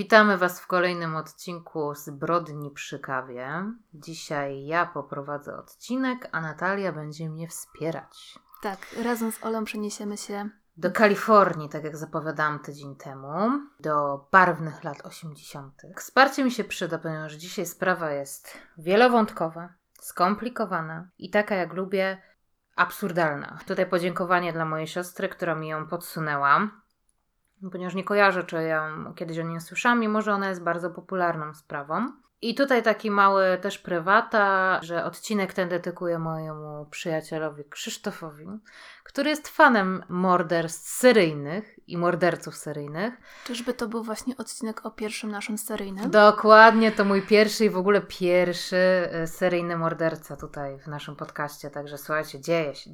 Witamy Was w kolejnym odcinku Zbrodni przy kawie. Dzisiaj ja poprowadzę odcinek, a Natalia będzie mnie wspierać. Tak, razem z Olą przeniesiemy się do Kalifornii, tak jak zapowiadałam tydzień temu, do barwnych lat 80. Wsparcie mi się przyda, ponieważ dzisiaj sprawa jest wielowątkowa, skomplikowana i taka, jak lubię, absurdalna. Tutaj podziękowanie dla mojej siostry, która mi ją podsunęła. Ponieważ nie kojarzę, czy ja kiedyś o niej słyszałam, mimo że ona jest bardzo popularną sprawą. I tutaj taki mały też prywata, że odcinek ten dedykuję mojemu przyjacielowi Krzysztofowi, który jest fanem morderstw seryjnych i morderców seryjnych. Czyżby to był właśnie odcinek o pierwszym naszym seryjnym? Dokładnie, to mój pierwszy i w ogóle pierwszy seryjny morderca tutaj w naszym podcaście. Także słuchajcie,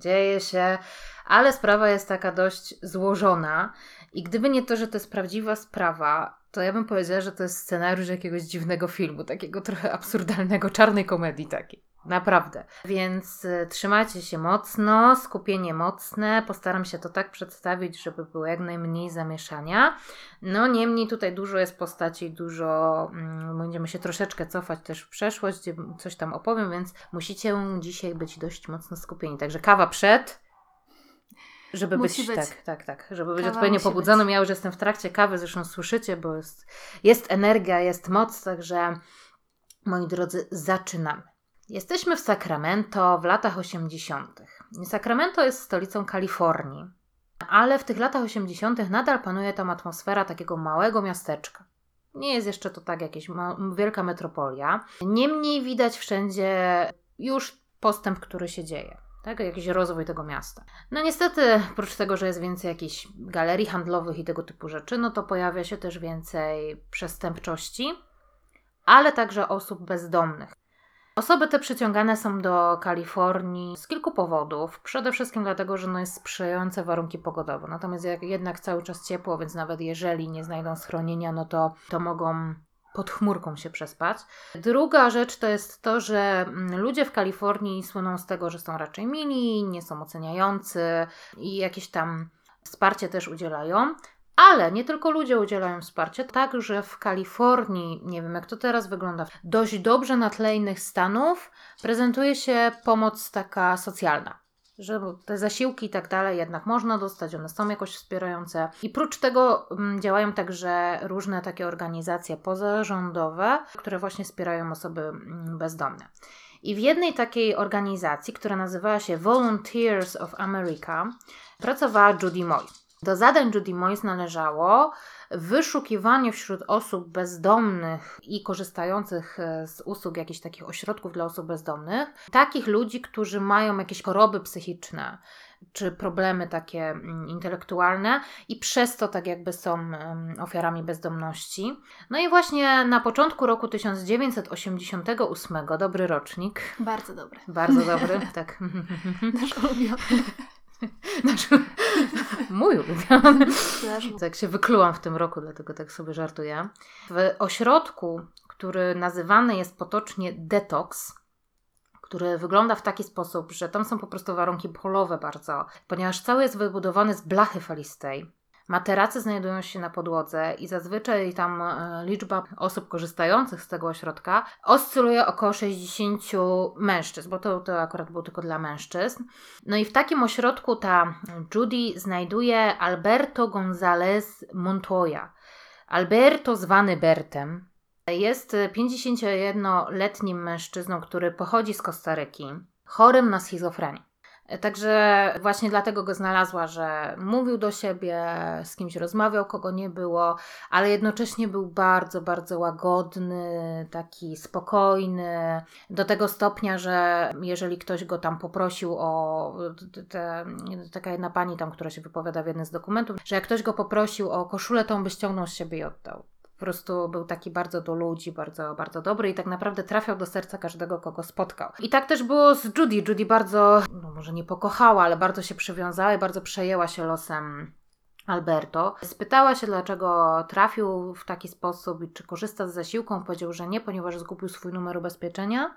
dzieje się, ale sprawa jest taka dość złożona. I gdyby nie to, że to jest prawdziwa sprawa, to ja bym powiedziała, że to jest scenariusz jakiegoś dziwnego filmu, takiego trochę absurdalnego, czarnej komedii takiej. Naprawdę. Więc trzymajcie się mocno, skupienie mocne. Postaram się to tak przedstawić, żeby było jak najmniej zamieszania. No niemniej tutaj dużo jest postaci, dużo... Będziemy się troszeczkę cofać też w przeszłość, gdzie coś tam opowiem, więc musicie dzisiaj być dość mocno skupieni. Także kawa przed... Żeby być. Tak. Żeby być odpowiednio pobudzonym. Ja już jestem w trakcie kawy, zresztą słyszycie, bo jest energia, jest moc, także moi drodzy, zaczynamy. Jesteśmy w Sacramento w latach 80. Sacramento jest stolicą Kalifornii, ale w tych latach 80. nadal panuje tam atmosfera takiego małego miasteczka. Nie jest jeszcze to tak jakaś wielka metropolia. Niemniej widać wszędzie już postęp, który się dzieje. Tak, jakiś rozwój tego miasta. No niestety, oprócz tego, że jest więcej jakichś galerii handlowych i tego typu rzeczy, no to pojawia się też więcej przestępczości, ale także osób bezdomnych. Osoby te przyciągane są do Kalifornii z kilku powodów. Przede wszystkim dlatego, że jest sprzyjające warunki pogodowe. Natomiast jednak cały czas ciepło, więc nawet jeżeli nie znajdą schronienia, no to mogą... pod chmurką się przespać. Druga rzecz to jest to, że ludzie w Kalifornii słyną z tego, że są raczej mili, nie są oceniający i jakieś tam wsparcie też udzielają. Ale nie tylko ludzie udzielają wsparcia, także w Kalifornii, nie wiem jak to teraz wygląda, dość dobrze na tle innych stanów prezentuje się pomoc taka socjalna. Że te zasiłki i tak dalej jednak można dostać, one są jakoś wspierające. I prócz tego działają także różne takie organizacje pozarządowe, które właśnie wspierają osoby bezdomne. I w jednej takiej organizacji, która nazywała się Volunteers of America, pracowała Judy Moy. Do zadań Judy Moy należało wyszukiwanie wśród osób bezdomnych i korzystających z usług jakichś takich ośrodków dla osób bezdomnych, takich ludzi, którzy mają jakieś choroby psychiczne czy problemy takie intelektualne i przez to tak jakby są ofiarami bezdomności. No i właśnie na początku roku 1988, dobry rocznik. Bardzo dobry, tak. Nasz ulubiony. Mój ulubiony. Tak się wyklułam w tym roku, dlatego tak sobie żartuję. W ośrodku, który nazywany jest potocznie detoks, który wygląda w taki sposób, że tam są po prostu warunki polowe bardzo, ponieważ cały jest wybudowany z blachy falistej. Materace znajdują się na podłodze i zazwyczaj tam liczba osób korzystających z tego ośrodka oscyluje około 60 mężczyzn, bo to akurat było tylko dla mężczyzn. No i w takim ośrodku ta Judy znajduje Alberto Gonzalez Montoya. Alberto zwany Bertem. Jest 51-letnim mężczyzną, który pochodzi z Kostaryki, chorym na schizofrenię. Także właśnie dlatego go znalazła, że mówił do siebie, z kimś rozmawiał, kogo nie było, ale jednocześnie był bardzo, bardzo łagodny, taki spokojny, do tego stopnia, że jeżeli ktoś go tam poprosił o, taka jedna pani tam, która się wypowiada w jednym z dokumentów, że jak ktoś go poprosił o koszulę, to on by ściągnął z siebie i oddał. Po prostu był taki bardzo do ludzi, bardzo, bardzo dobry i tak naprawdę trafiał do serca każdego, kogo spotkał. I tak też było z Judy. Judy bardzo, no może nie pokochała, ale bardzo się przywiązała i bardzo przejęła się losem Alberto. Spytała się, dlaczego trafił w taki sposób i czy korzysta z zasiłku. Powiedział, że nie, ponieważ zgubił swój numer ubezpieczenia.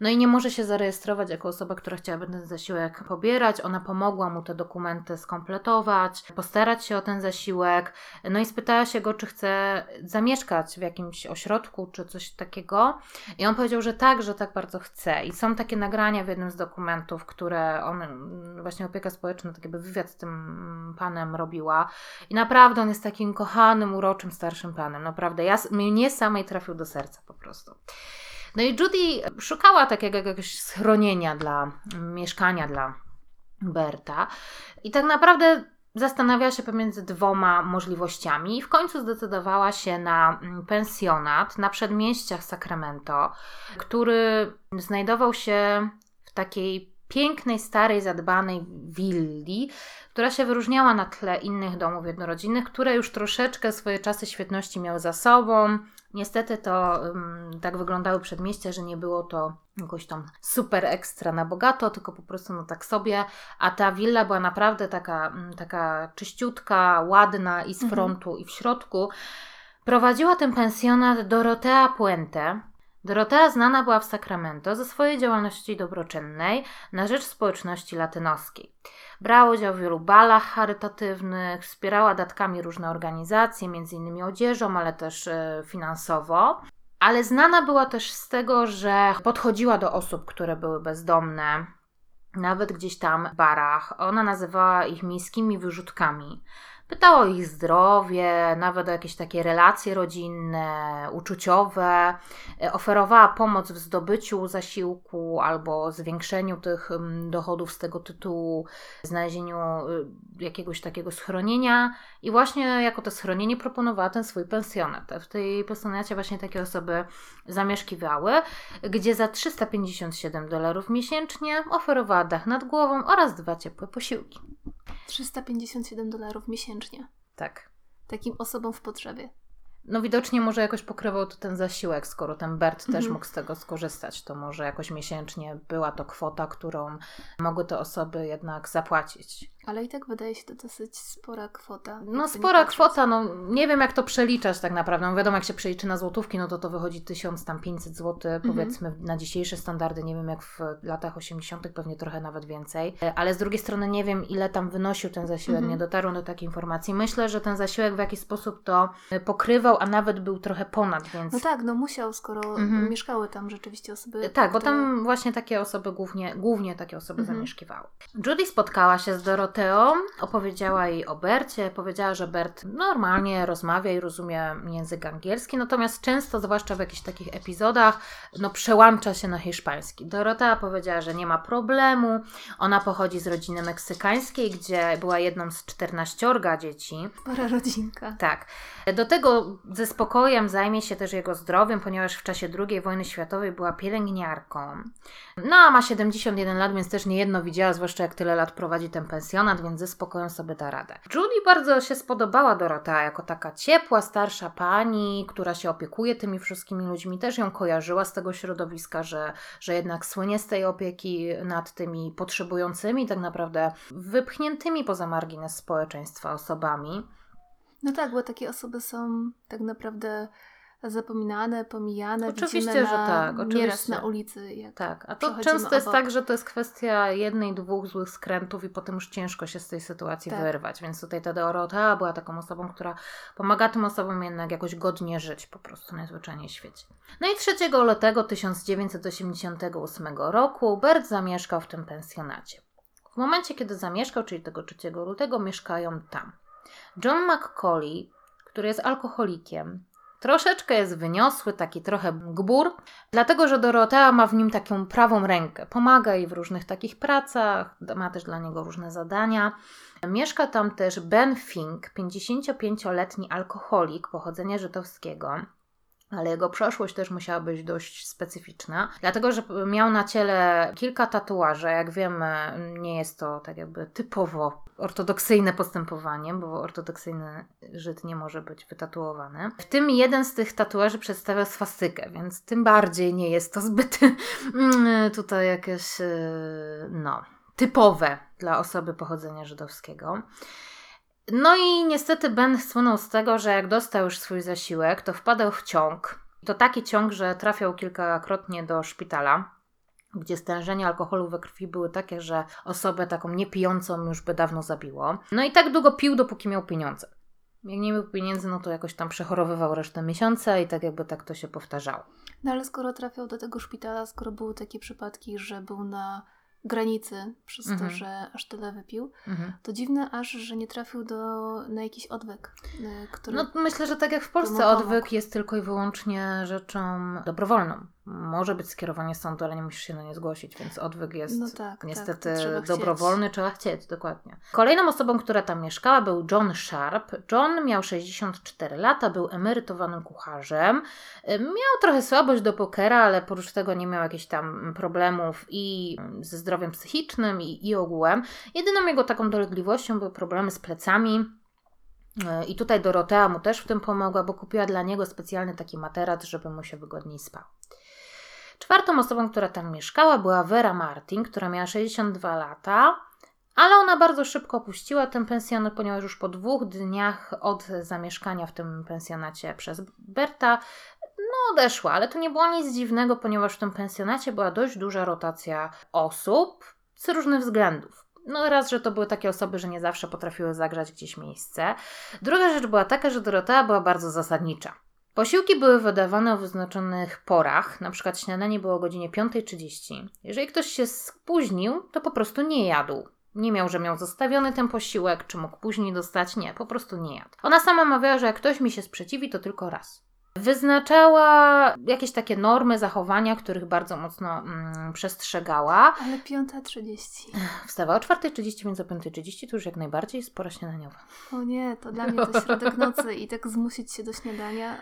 No i nie może się zarejestrować jako osoba, która chciałaby ten zasiłek pobierać. Ona pomogła mu te dokumenty skompletować, postarać się o ten zasiłek. No i spytała się go, czy chce zamieszkać w jakimś ośrodku, czy coś takiego. I on powiedział, że tak bardzo chce. I są takie nagrania w jednym z dokumentów, które on, właśnie opieka społeczna, tak jakby wywiad z tym panem robiła. I naprawdę on jest takim kochanym, uroczym, starszym panem. Naprawdę, mnie samej trafił do serca po prostu. No i Judy szukała takiego jakiegoś schronienia dla mieszkania dla Berta. I tak naprawdę zastanawiała się pomiędzy dwoma możliwościami. I w końcu zdecydowała się na pensjonat na przedmieściach Sacramento, który znajdował się w takiej pięknej, starej, zadbanej willi, która się wyróżniała na tle innych domów jednorodzinnych, które już troszeczkę swoje czasy świetności miały za sobą. Niestety to tak wyglądały przedmieścia, że nie było to jakoś tam super ekstra na bogato, tylko po prostu no tak sobie, a ta willa była naprawdę taka czyściutka, ładna i z frontu i w środku. Prowadziła ten pensjonat Dorothea Puente. Dorothea znana była w Sacramento ze swojej działalności dobroczynnej na rzecz społeczności latynoskiej. Brała udział w wielu balach charytatywnych, wspierała datkami różne organizacje, m.in. odzieżą, ale też finansowo. Ale znana była też z tego, że podchodziła do osób, które były bezdomne, nawet gdzieś tam w barach. Ona nazywała ich miejskimi wyrzutkami. Pytała o ich zdrowie, nawet o jakieś takie relacje rodzinne, uczuciowe. Oferowała pomoc w zdobyciu zasiłku albo zwiększeniu tych dochodów z tego tytułu, znalezieniu jakiegoś takiego schronienia. I właśnie jako to schronienie proponowała ten swój pensjonat. W tej pensjonacie właśnie takie osoby zamieszkiwały, gdzie za $357 miesięcznie oferowała dach nad głową oraz 2 ciepłe posiłki. $357 miesięcznie. Tak. Takim osobom w potrzebie. No widocznie może jakoś pokrywał to ten zasiłek, skoro ten Bert też mógł z tego skorzystać, to może jakoś miesięcznie była to kwota, którą mogły te osoby jednak zapłacić. Ale i tak wydaje się to dosyć spora kwota. No spora kwota, no nie wiem jak to przeliczać tak naprawdę, no wiadomo jak się przeliczy na złotówki, no to wychodzi 1500 zł, powiedzmy na dzisiejsze standardy, nie wiem jak w latach 80 pewnie trochę nawet więcej, ale z drugiej strony nie wiem ile tam wynosił ten zasiłek, nie dotarłem do takiej informacji. Myślę, że ten zasiłek w jakiś sposób to pokrywał, a nawet był trochę ponad, więc... No tak, no musiał, skoro mieszkały tam rzeczywiście osoby... Tak, bo tam właśnie takie osoby, głównie takie osoby zamieszkiwały. Judy spotkała się z Doroteą, opowiedziała jej o Bercie, powiedziała, że Bert normalnie rozmawia i rozumie język angielski, natomiast często, zwłaszcza w jakichś takich epizodach, no przełącza się na hiszpański. Dorotea powiedziała, że nie ma problemu, ona pochodzi z rodziny meksykańskiej, gdzie była jedną z 14 dzieci. Para rodzinka. Tak. Do tego ze spokojem zajmie się też jego zdrowiem, ponieważ w czasie II wojny światowej była pielęgniarką. No a ma 71 lat, więc też niejedno widziała, zwłaszcza jak tyle lat prowadzi ten pensjonat, więc ze spokojem sobie da radę. Judy bardzo się spodobała Dorotea jako taka ciepła, starsza pani, która się opiekuje tymi wszystkimi ludźmi. Też ją kojarzyła z tego środowiska, że jednak słynie z tej opieki nad tymi potrzebującymi, tak naprawdę wypchniętymi poza margines społeczeństwa osobami. No tak, bo takie osoby są tak naprawdę zapominane, pomijane. Oczywiście, że tak. Oczywiście. Nieraz na ulicy. Jak tak, a to często obok. Jest tak, że to jest kwestia 1-2 złych skrętów i potem już ciężko się z tej sytuacji wyrwać. Więc tutaj ta Dorotea była taką osobą, która pomaga tym osobom jednak jakoś godnie żyć po prostu najzwyczajniej w świecie. No i 3 lutego 1988 roku Bert zamieszkał w tym pensjonacie. W momencie, kiedy zamieszkał, czyli tego 3 lutego, mieszkają tam John McCauley, który jest alkoholikiem, troszeczkę jest wyniosły, taki trochę gbur, dlatego że Dorotea ma w nim taką prawą rękę. Pomaga jej w różnych takich pracach, ma też dla niego różne zadania. Mieszka tam też Ben Fink, 55-letni alkoholik pochodzenia żydowskiego. Ale jego przeszłość też musiała być dość specyficzna, dlatego że miał na ciele kilka tatuaży. Jak wiemy, nie jest to tak jakby typowo ortodoksyjne postępowanie, bo ortodoksyjny Żyd nie może być wytatuowany. W tym jeden z tych tatuaży przedstawia swastykę, więc tym bardziej nie jest to zbyt tutaj jakieś typowe dla osoby pochodzenia żydowskiego. No i niestety Ben słynął z tego, że jak dostał już swój zasiłek, to wpadał w ciąg. To taki ciąg, że trafiał kilkakrotnie do szpitala, gdzie stężenia alkoholu we krwi były takie, że osobę taką niepijącą już by dawno zabiło. No i tak długo pił, dopóki miał pieniądze. Jak nie miał pieniędzy, no to jakoś tam przechorowywał resztę miesiąca i tak jakby tak to się powtarzało. No ale skoro trafiał do tego szpitala, skoro były takie przypadki, że był na granicy przez to, że aż tyle wypił, to dziwne aż, że nie trafił na jakiś odwyk, który... No myślę, że tak jak w Polsce odwyk jest tylko i wyłącznie rzeczą dobrowolną. Może być skierowanie sądu, ale nie musisz się na nie zgłosić, więc odwyk jest niestety dobrowolny, trzeba chcieć, dokładnie. Kolejną osobą, która tam mieszkała, był John Sharp. John miał 64 lata, był emerytowanym kucharzem. Miał trochę słabość do pokera, ale oprócz tego nie miał jakichś tam problemów i ze zdrowiem psychicznym i ogółem. Jedyną jego taką dolegliwością były problemy z plecami. I tutaj Dorotea mu też w tym pomogła, bo kupiła dla niego specjalny taki materac, żeby mu się wygodniej spał. Czwartą osobą, która tam mieszkała, była Vera Martin, która miała 62 lata, ale ona bardzo szybko opuściła ten pensjonat, ponieważ już po 2 dniach od zamieszkania w tym pensjonacie przez Berta, no odeszła, ale to nie było nic dziwnego, ponieważ w tym pensjonacie była dość duża rotacja osób z różnych względów. No raz, że to były takie osoby, że nie zawsze potrafiły zagrać gdzieś miejsce. Druga rzecz była taka, że Dorotea była bardzo zasadnicza. Posiłki były wydawane o wyznaczonych porach, na przykład śniadanie było o godzinie 5:30. Jeżeli ktoś się spóźnił, to po prostu nie jadł. Nie miał, że miał zostawiony ten posiłek, czy mógł później dostać, nie, po prostu nie jadł. Ona sama mawiała, że jak ktoś mi się sprzeciwi, to tylko raz. Wyznaczała jakieś takie normy zachowania, których bardzo mocno przestrzegała. Ale 5:30. Wstawała o 4:30, więc o 5:30 to już jak najbardziej jest pora śniadaniowa. O nie, to dla mnie to środek nocy i tak zmusić się do śniadania.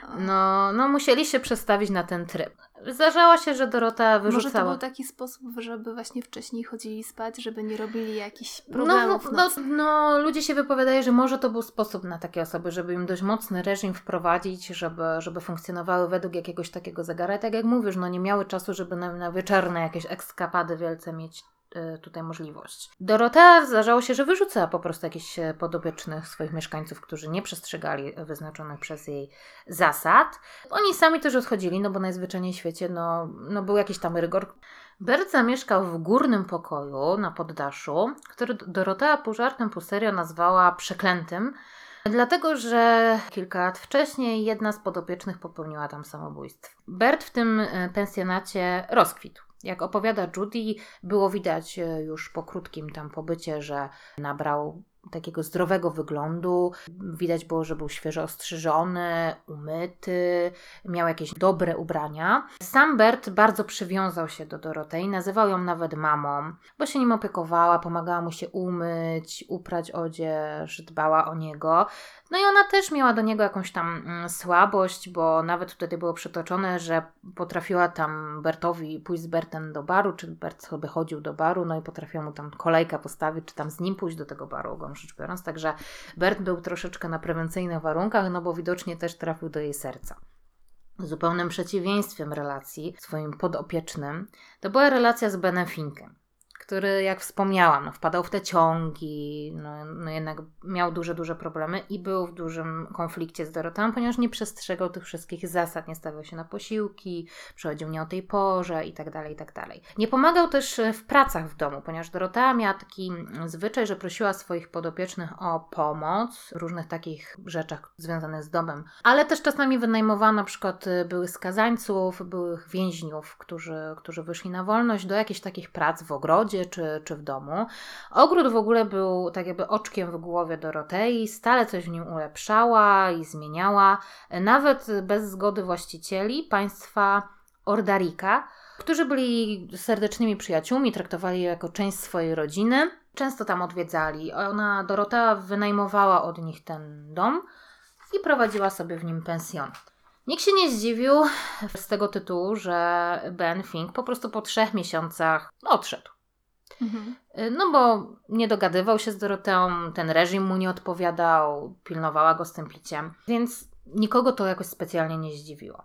No musieli się przestawić na ten tryb. Zdarzało się, że Dorota wyrzucała. Może to był taki sposób, żeby właśnie wcześniej chodzili spać, żeby nie robili jakichś problemów. No, ludzie się wypowiadają, że może to był sposób na takie osoby, żeby im dość mocny reżim wprowadzić, żeby funkcjonowały według jakiegoś takiego zegara. Tak jak mówisz, no nie miały czasu, żeby na wieczorne jakieś ekskapady wielce mieć tutaj możliwość. Dorotea zdarzało się, że wyrzucała po prostu jakichś podobiecznych swoich mieszkańców, którzy nie przestrzegali wyznaczonych przez jej zasad. Oni sami też odchodzili, no bo najzwyczajniej w świecie był jakiś tam rygor. Bert zamieszkał w górnym pokoju na poddaszu, który Dorotea pół żartem, pół serio nazwała przeklętym, dlatego, że kilka lat wcześniej jedna z podopiecznych popełniła tam samobójstwo. Bert w tym pensjonacie rozkwitł. Jak opowiada Judy, było widać już po krótkim tam pobycie, że nabrał takiego zdrowego wyglądu. Widać było, że był świeżo ostrzyżony, umyty, miał jakieś dobre ubrania. Sam Bert bardzo przywiązał się do Dorotei, nazywał ją nawet mamą, bo się nim opiekowała, pomagała mu się umyć, uprać odzież, dbała o niego. No i ona też miała do niego jakąś tam słabość, bo nawet wtedy było przytoczone, że potrafiła tam Bertowi pójść z Bertem do baru, czy Bert sobie chodził do baru, no i potrafiła mu tam kolejkę postawić, czy tam z nim pójść do tego baru, rzecz biorąc. Także Bert był troszeczkę na prewencyjnych warunkach, no bo widocznie też trafił do jej serca. Zupełnym przeciwieństwem relacji swoim podopiecznym to była relacja z Benem Finkiem, który, jak wspomniałam, wpadał w te ciągi, jednak miał duże problemy i był w dużym konflikcie z Doroteą, ponieważ nie przestrzegał tych wszystkich zasad, nie stawiał się na posiłki, przychodził nie o tej porze itd. Nie pomagał też w pracach w domu, ponieważ Dorotea miała taki zwyczaj, że prosiła swoich podopiecznych o pomoc w różnych takich rzeczach związanych z domem, ale też czasami wynajmowała na przykład byłych skazańców, byłych więźniów, którzy wyszli na wolność do jakichś takich prac w ogrodzie, czy w domu. Ogród w ogóle był tak jakby oczkiem w głowie Dorotei, stale coś w nim ulepszała i zmieniała, nawet bez zgody właścicieli państwa Ordarika, którzy byli serdecznymi przyjaciółmi, traktowali ją jako część swojej rodziny. Często tam odwiedzali. Dorotea wynajmowała od nich ten dom i prowadziła sobie w nim pensjonat. Nikt się nie zdziwił z tego tytułu, że Ben Fink po prostu po 3 miesiącach odszedł. No bo nie dogadywał się z Doroteą, ten reżim mu nie odpowiadał, pilnowała go z tym piciem, więc nikogo to jakoś specjalnie nie zdziwiło.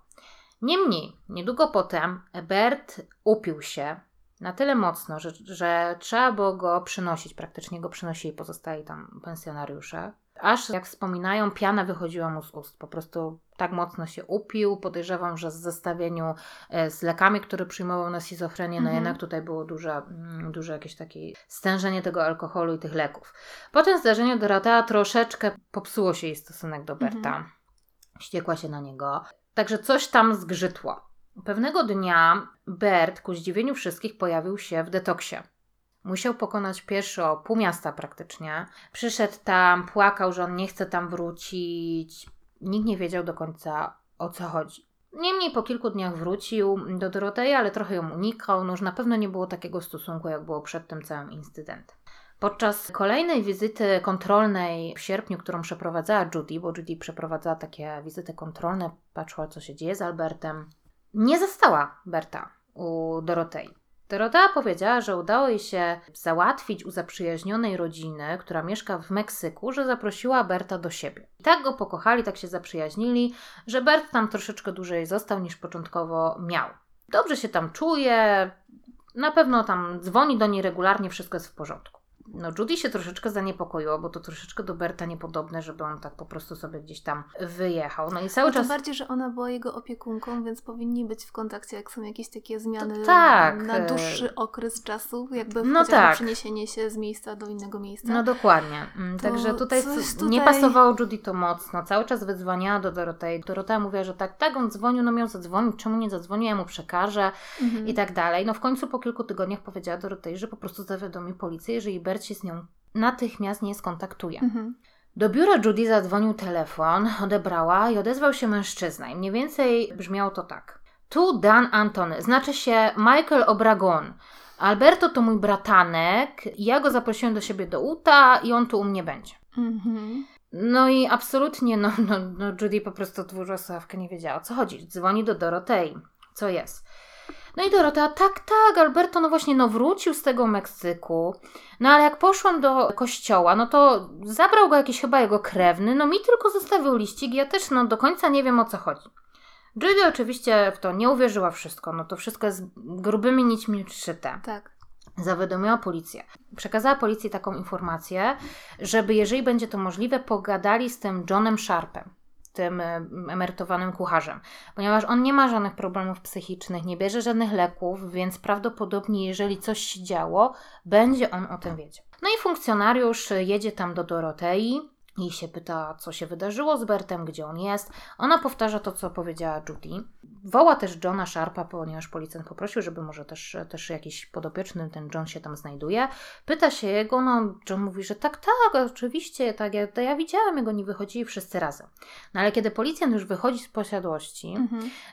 Niemniej, niedługo potem Bert upił się na tyle mocno, że trzeba było go przynosić, praktycznie go przynosili pozostali tam pensjonariusze, aż jak wspominają, piana wychodziła mu z ust. Po prostu tak mocno się upił. Podejrzewam, że w zestawieniu z lekami, które przyjmował na schizofrenię, no jednak tutaj było duże jakieś takie stężenie tego alkoholu i tych leków. Po tym zdarzeniu Dorothea troszeczkę popsuło się jej stosunek do Berta. Wściekła się na niego. Także coś tam zgrzytło. Pewnego dnia Bert, ku zdziwieniu wszystkich, pojawił się w detoksie. Musiał pokonać pieszo pół miasta praktycznie. Przyszedł tam, płakał, że on nie chce tam wrócić. Nikt nie wiedział do końca, o co chodzi. Niemniej po kilku dniach wrócił do Dorothei, ale trochę ją unikał. No już na pewno nie było takiego stosunku, jak było przed tym całym incydentem. Podczas kolejnej wizyty kontrolnej w sierpniu, którą przeprowadzała Judy, bo Judy przeprowadzała takie wizyty kontrolne, patrzyła, co się dzieje z Albertem, nie zastała Berta u Dorothei. Dorothea powiedziała, że udało jej się załatwić u zaprzyjaźnionej rodziny, która mieszka w Meksyku, że zaprosiła Berta do siebie. I tak go pokochali, tak się zaprzyjaźnili, że Bert tam troszeczkę dłużej został niż początkowo miał. Dobrze się tam czuje, na pewno tam dzwoni do niej regularnie, wszystko jest w porządku. No Judy się troszeczkę zaniepokoiło, bo to troszeczkę do Berta niepodobne, żeby on tak po prostu sobie gdzieś tam wyjechał. No i cały czas... Tym bardziej, że ona była jego opiekunką, więc powinni być w kontakcie, jak są jakieś takie zmiany to, tak. Na dłuższy okres czasu, jakby no tak. Przeniesienie się z miejsca do innego miejsca. No dokładnie. Także tutaj nie pasowało Judy to mocno. Cały czas wydzwaniała do Dorothei. Dorothea mówiła, że tak, on dzwonił, no miał zadzwonić, czemu nie zadzwonił, ja mu przekażę i tak dalej. No w końcu po kilku tygodniach powiedziała Dorothei, że po prostu zawiadomi policję, jeżeli Bert się z nią natychmiast nie skontaktuje. Do biura Judy zadzwonił telefon, odebrała i odezwał się mężczyzna. I mniej więcej brzmiało to tak. Tu Dan Anthony, znaczy się Michael Obregon. Alberto to mój bratanek, ja go zaprosiłem do siebie do Utah i on tu u mnie będzie. No i absolutnie, no Judy po prostu odłożyła słuchawkę, nie wiedziała, o co chodzi. Dzwoni do Dorothei, co jest. No i Dorothea, tak, Alberto, no właśnie, no wrócił z tego Meksyku, no ale jak poszłam do kościoła, no to zabrał go jakiś chyba jego krewny, no mi tylko zostawił liścik, ja też do końca nie wiem, o co chodzi. Judy oczywiście w to nie uwierzyła wszystko, no to wszystko jest grubymi nićmi szyte. Tak. Zawiadomiła policję. Przekazała policji taką informację, żeby jeżeli będzie to możliwe, pogadali z tym Johnem Sharpem, tym emerytowanym kucharzem, ponieważ on nie ma żadnych problemów psychicznych, nie bierze żadnych leków, więc prawdopodobnie jeżeli coś się działo, będzie on o tym wiedział. No i funkcjonariusz jedzie tam do Dorothei i się pyta, co się wydarzyło z Bertem, gdzie on jest. Ona powtarza to, co powiedziała Judy. Woła też Johna Sharpa, ponieważ policjant poprosił, żeby może też jakiś podopieczny, ten John się tam znajduje. Pyta się jego, no John mówi, że tak, oczywiście, tak, ja widziałam, jego nie wychodzili wszyscy razem. No ale kiedy policjant już wychodzi z posiadłości,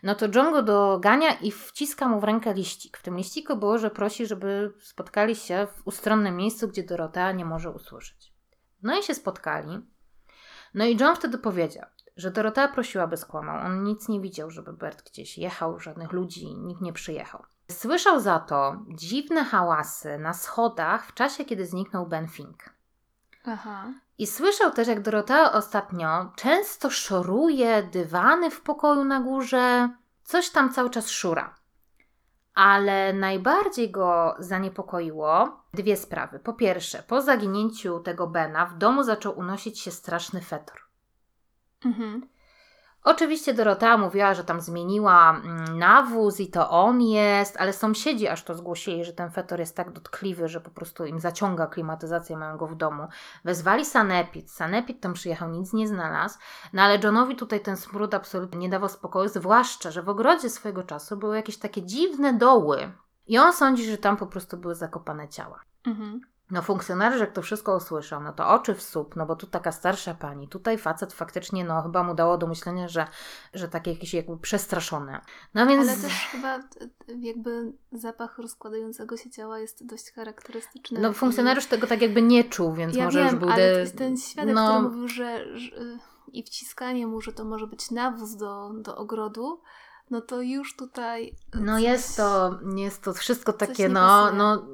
no to John go dogania i wciska mu w rękę liścik. W tym liściku było, że prosi, żeby spotkali się w ustronnym miejscu, gdzie Dorothea nie może usłyszeć. No i się spotkali. No i John wtedy powiedział, że Dorothea prosiła, by skłamał. On nic nie widział, żeby Bert gdzieś jechał, żadnych ludzi, nikt nie przyjechał. Słyszał za to dziwne hałasy na schodach w czasie, kiedy zniknął Ben Fink. Aha. I słyszał też, jak Dorothea ostatnio często szoruje dywany w pokoju na górze. Coś tam cały czas szura. Ale najbardziej go zaniepokoiło dwie sprawy. Po pierwsze, po zaginięciu tego Bena w domu zaczął unosić się straszny fetor. Oczywiście Dorothea mówiła, że tam zmieniła nawóz i to on jest, ale sąsiedzi aż to zgłosili, że ten fetor jest tak dotkliwy, że po prostu im zaciąga klimatyzację, mają go w domu. Wezwali sanepid. Sanepid tam przyjechał, nic nie znalazł. No ale Johnowi tutaj ten smród absolutnie nie dawał spokoju, zwłaszcza, że w ogrodzie swojego czasu były jakieś takie dziwne doły. I on sądzi, że tam po prostu były zakopane ciała. No funkcjonariusz, jak to wszystko usłyszał, no to oczy w słup, no bo tu taka starsza pani, tutaj facet faktycznie, no chyba mu dało do myślenia, że takie jakieś jakby przestraszone. No więc... Ale też chyba jakby zapach rozkładającego się ciała jest dość charakterystyczny. No funkcjonariusz tego tak jakby nie czuł, więc ja może wiem, już był... ale ten świadek, który mówił, że i wciskanie mu, że to może być nawóz do ogrodu, no to już tutaj... No coś, jest to wszystko takie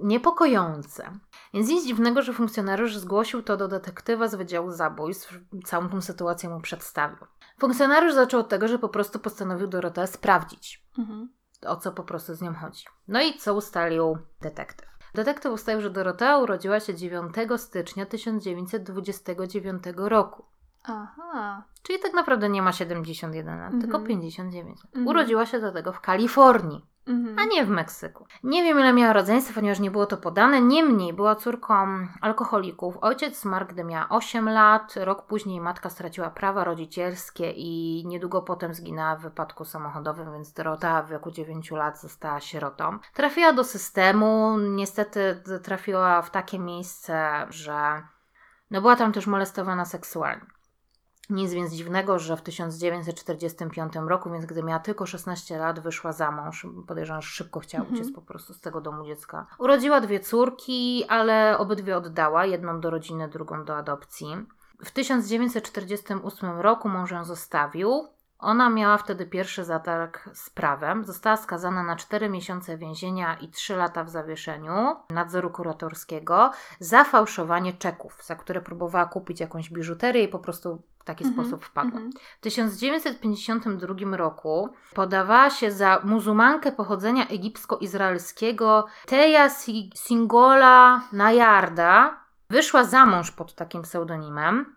niepokojące. Więc nic dziwnego, że funkcjonariusz zgłosił to do detektywa z Wydziału Zabójstw, całą tą sytuację mu przedstawił. Funkcjonariusz zaczął od tego, że po prostu postanowił Dorothea sprawdzić, o co po prostu z nią chodzi. No i co ustalił detektyw? Detektyw ustalił, że Dorothea urodziła się 9 stycznia 1929 roku. Aha, czyli tak naprawdę nie ma 71 lat, tylko 59 lat. Urodziła się do tego w Kalifornii, a nie w Meksyku. Nie wiem, ile miała rodzeństwa, ponieważ nie było to podane. Niemniej była córką alkoholików. Ojciec zmarł, gdy miała 8 lat. Rok później matka straciła prawa rodzicielskie i niedługo potem zginęła w wypadku samochodowym, więc Dorota w wieku 9 lat została sierotą. Trafiła do systemu. Niestety trafiła w takie miejsce, że była tam też molestowana seksualnie. Nic więc dziwnego, że w 1945 roku, więc gdy miała tylko 16 lat, wyszła za mąż. Podejrzewam, że szybko chciała uciec po prostu z tego domu dziecka. Urodziła dwie córki, ale obydwie oddała. Jedną do rodziny, drugą do adopcji. W 1948 roku mąż ją zostawił. Ona miała wtedy pierwszy zatarg z prawem. Została skazana na 4 miesiące więzienia i 3 lata w zawieszeniu nadzoru kuratorskiego za fałszowanie czeków, za które próbowała kupić jakąś biżuterię i po prostu w taki sposób wpadła. W 1952 roku podawała się za muzułmankę pochodzenia egipsko-izraelskiego Teja Singola Nayarda. Wyszła za mąż pod takim pseudonimem,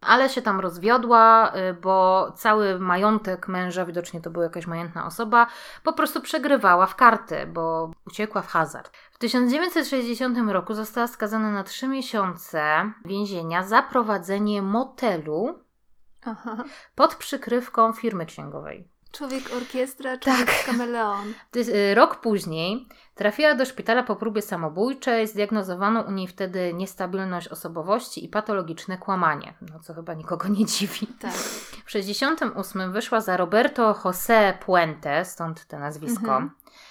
ale się tam rozwiodła, bo cały majątek męża, widocznie to była jakaś majętna osoba, po prostu przegrywała w karty, bo uciekła w hazard. W 1960 roku została skazana na 3 miesiące więzienia za prowadzenie motelu pod przykrywką firmy księgowej. Człowiek orkiestra, człowiek kameleon. Rok później trafiła do szpitala po próbie samobójczej. Zdiagnozowano u niej wtedy niestabilność osobowości i patologiczne kłamanie. No co chyba nikogo nie dziwi. Tak. W 1968 wyszła za Roberto José Puente, stąd to nazwisko.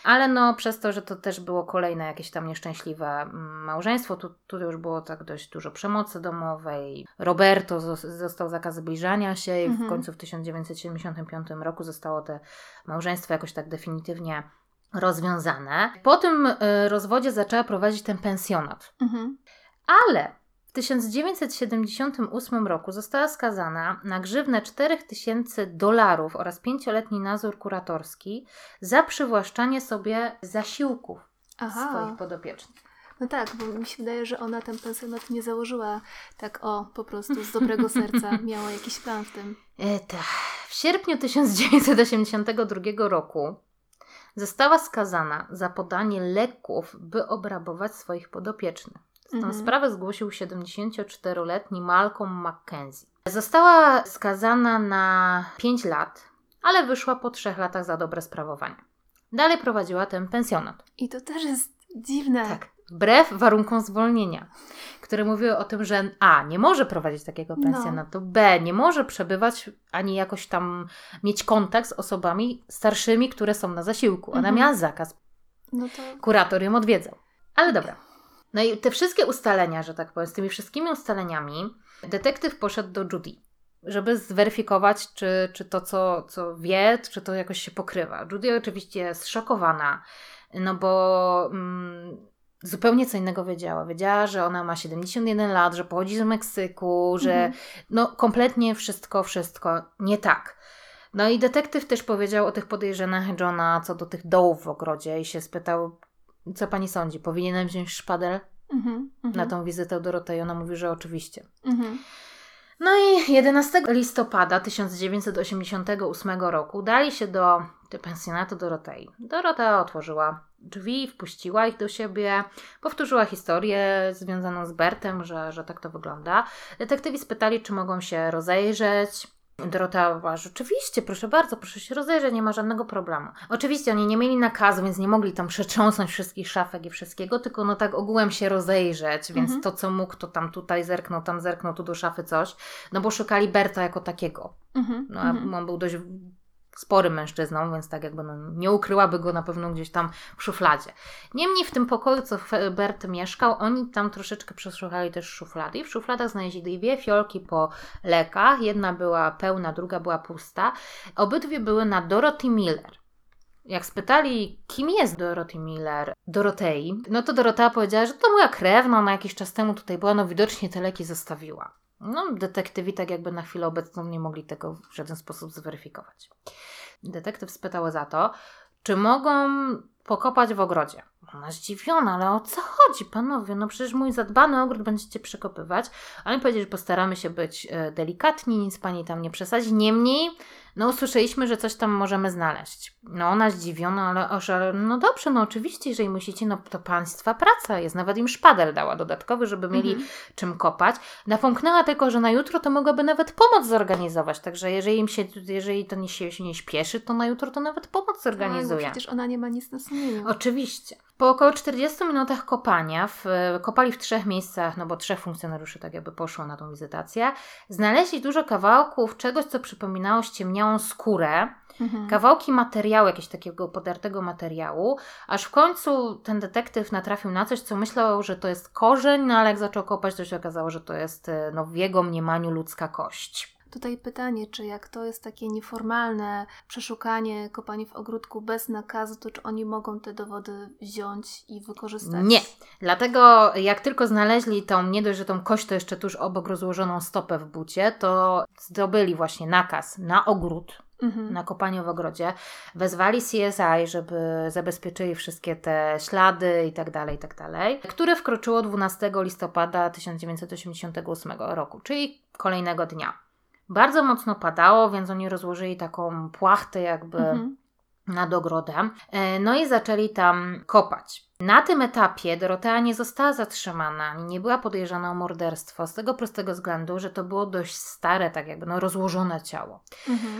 Ale przez to, że to też było kolejne jakieś tam nieszczęśliwe małżeństwo, tu już było tak dość dużo przemocy domowej. Roberto został zakaz zbliżania się i w końcu w 1975 roku zostało to małżeństwo jakoś tak definitywnie rozwiązane. Po tym rozwodzie zaczęła prowadzić ten pensjonat. Ale w 1978 roku została skazana na grzywnę $4000 oraz 5-letni nadzór kuratorski za przywłaszczanie sobie zasiłków swoich podopiecznych. No tak, bo mi się wydaje, że ona ten pensjonat nie założyła tak po prostu z dobrego serca, miała jakiś plan w tym. W sierpniu 1982 roku została skazana za podanie leków, by obrabować swoich podopiecznych. Tą sprawę zgłosił 74-letni Malcolm McKenzie. Została skazana na 5 lat, ale wyszła po 3 latach za dobre sprawowanie. Dalej prowadziła ten pensjonat. I to też jest dziwne. Tak, wbrew warunkom zwolnienia, które mówiły o tym, że a, nie może prowadzić takiego pensjonatu, b, nie może przebywać ani jakoś tam mieć kontakt z osobami starszymi, które są na zasiłku. Ona miała zakaz. No to... Kurator ją odwiedzał. Ale dobra. No i te wszystkie ustalenia, że tak powiem, z tymi wszystkimi ustaleniami detektyw poszedł do Judy, żeby zweryfikować, czy to, co wie, czy to jakoś się pokrywa. Judy oczywiście jest zszokowana, no bo... zupełnie co innego wiedziała. Wiedziała, że ona ma 71 lat, że pochodzi z Meksyku, że kompletnie wszystko nie tak. No i detektyw też powiedział o tych podejrzeniach Johna co do tych dołów w ogrodzie i się spytał, co pani sądzi, powinienem wziąć szpadel na tą wizytę Dorotei? Ona mówi, że oczywiście. No i 11 listopada 1988 roku udali się do pensjonatu Dorotei. Dorotea otworzyła drzwi, wpuściła ich do siebie, powtórzyła historię związaną z Bertem, że tak to wygląda. Detektywi spytali, czy mogą się rozejrzeć. Dorotea była, że oczywiście, proszę bardzo, proszę się rozejrzeć, nie ma żadnego problemu. Oczywiście oni nie mieli nakazu, więc nie mogli tam przetrząsnąć wszystkich szafek i wszystkiego, tylko tak ogółem się rozejrzeć, więc to co mógł, to tam tutaj zerknął, tam zerknął, tu do szafy coś, bo szukali Berta jako takiego. On był dość sporym mężczyzną, więc tak jakby nie ukryłaby go na pewno gdzieś tam w szufladzie. Niemniej w tym pokoju, co Bert mieszkał, oni tam troszeczkę przeszukali też szuflady. W szufladach znaleźli dwie fiolki po lekach. Jedna była pełna, druga była pusta. Obydwie były na Dorothy Miller. Jak spytali, kim jest Dorothy Miller, Dorotei, to Dorotea powiedziała, że to moja krewna, ona jakiś czas temu tutaj była, widocznie te leki zostawiła. Detektywi tak jakby na chwilę obecną nie mogli tego w żaden sposób zweryfikować. Detektyw spytał za to, czy mogą pokopać w ogrodzie. Ona zdziwiona, ale o co chodzi, panowie? No przecież mój zadbany ogród będziecie przekopywać. A oni powiedzieli, że postaramy się być delikatni, nic pani tam nie przesadzi. Niemniej, no usłyszeliśmy, że coś tam możemy znaleźć. No ona zdziwiona, ale no dobrze, no oczywiście, jeżeli musicie, no to państwa praca jest. Nawet im szpadel dała dodatkowy, żeby mieli czym kopać. Napomknęła tylko, że na jutro to mogłaby nawet pomoc zorganizować. Także jeżeli to się nie śpieszy, to na jutro to nawet pomoc zorganizuje. No, przecież ona nie ma nic na sumieniu. Oczywiście. Po około 40 minutach kopania, kopali w 3 miejscach, no bo 3 funkcjonariuszy tak jakby poszło na tą wizytację, znaleźli dużo kawałków czegoś, co przypominało ściemniałą skórę, kawałki materiału, jakiegoś takiego podartego materiału, aż w końcu ten detektyw natrafił na coś, co myślał, że to jest korzeń, no ale jak zaczął kopać, to się okazało, że to jest no, w jego mniemaniu ludzka kość. Tutaj pytanie, czy jak to jest takie nieformalne przeszukanie, kopanie w ogródku bez nakazu, to czy oni mogą te dowody wziąć i wykorzystać? Nie, dlatego jak tylko znaleźli tą, nie dość, że tą kość, to jeszcze tuż obok rozłożoną stopę w bucie, to zdobyli właśnie nakaz na ogród, na kopaniu w ogrodzie. Wezwali CSI, żeby zabezpieczyli wszystkie te ślady i tak dalej, które wkroczyło 12 listopada 1988 roku, czyli kolejnego dnia. Bardzo mocno padało, więc oni rozłożyli taką płachtę jakby nad ogrodem. No i zaczęli tam kopać. Na tym etapie Dorothea nie została zatrzymana, nie była podejrzana o morderstwo z tego prostego względu, że to było dość stare, tak jakby no, rozłożone ciało.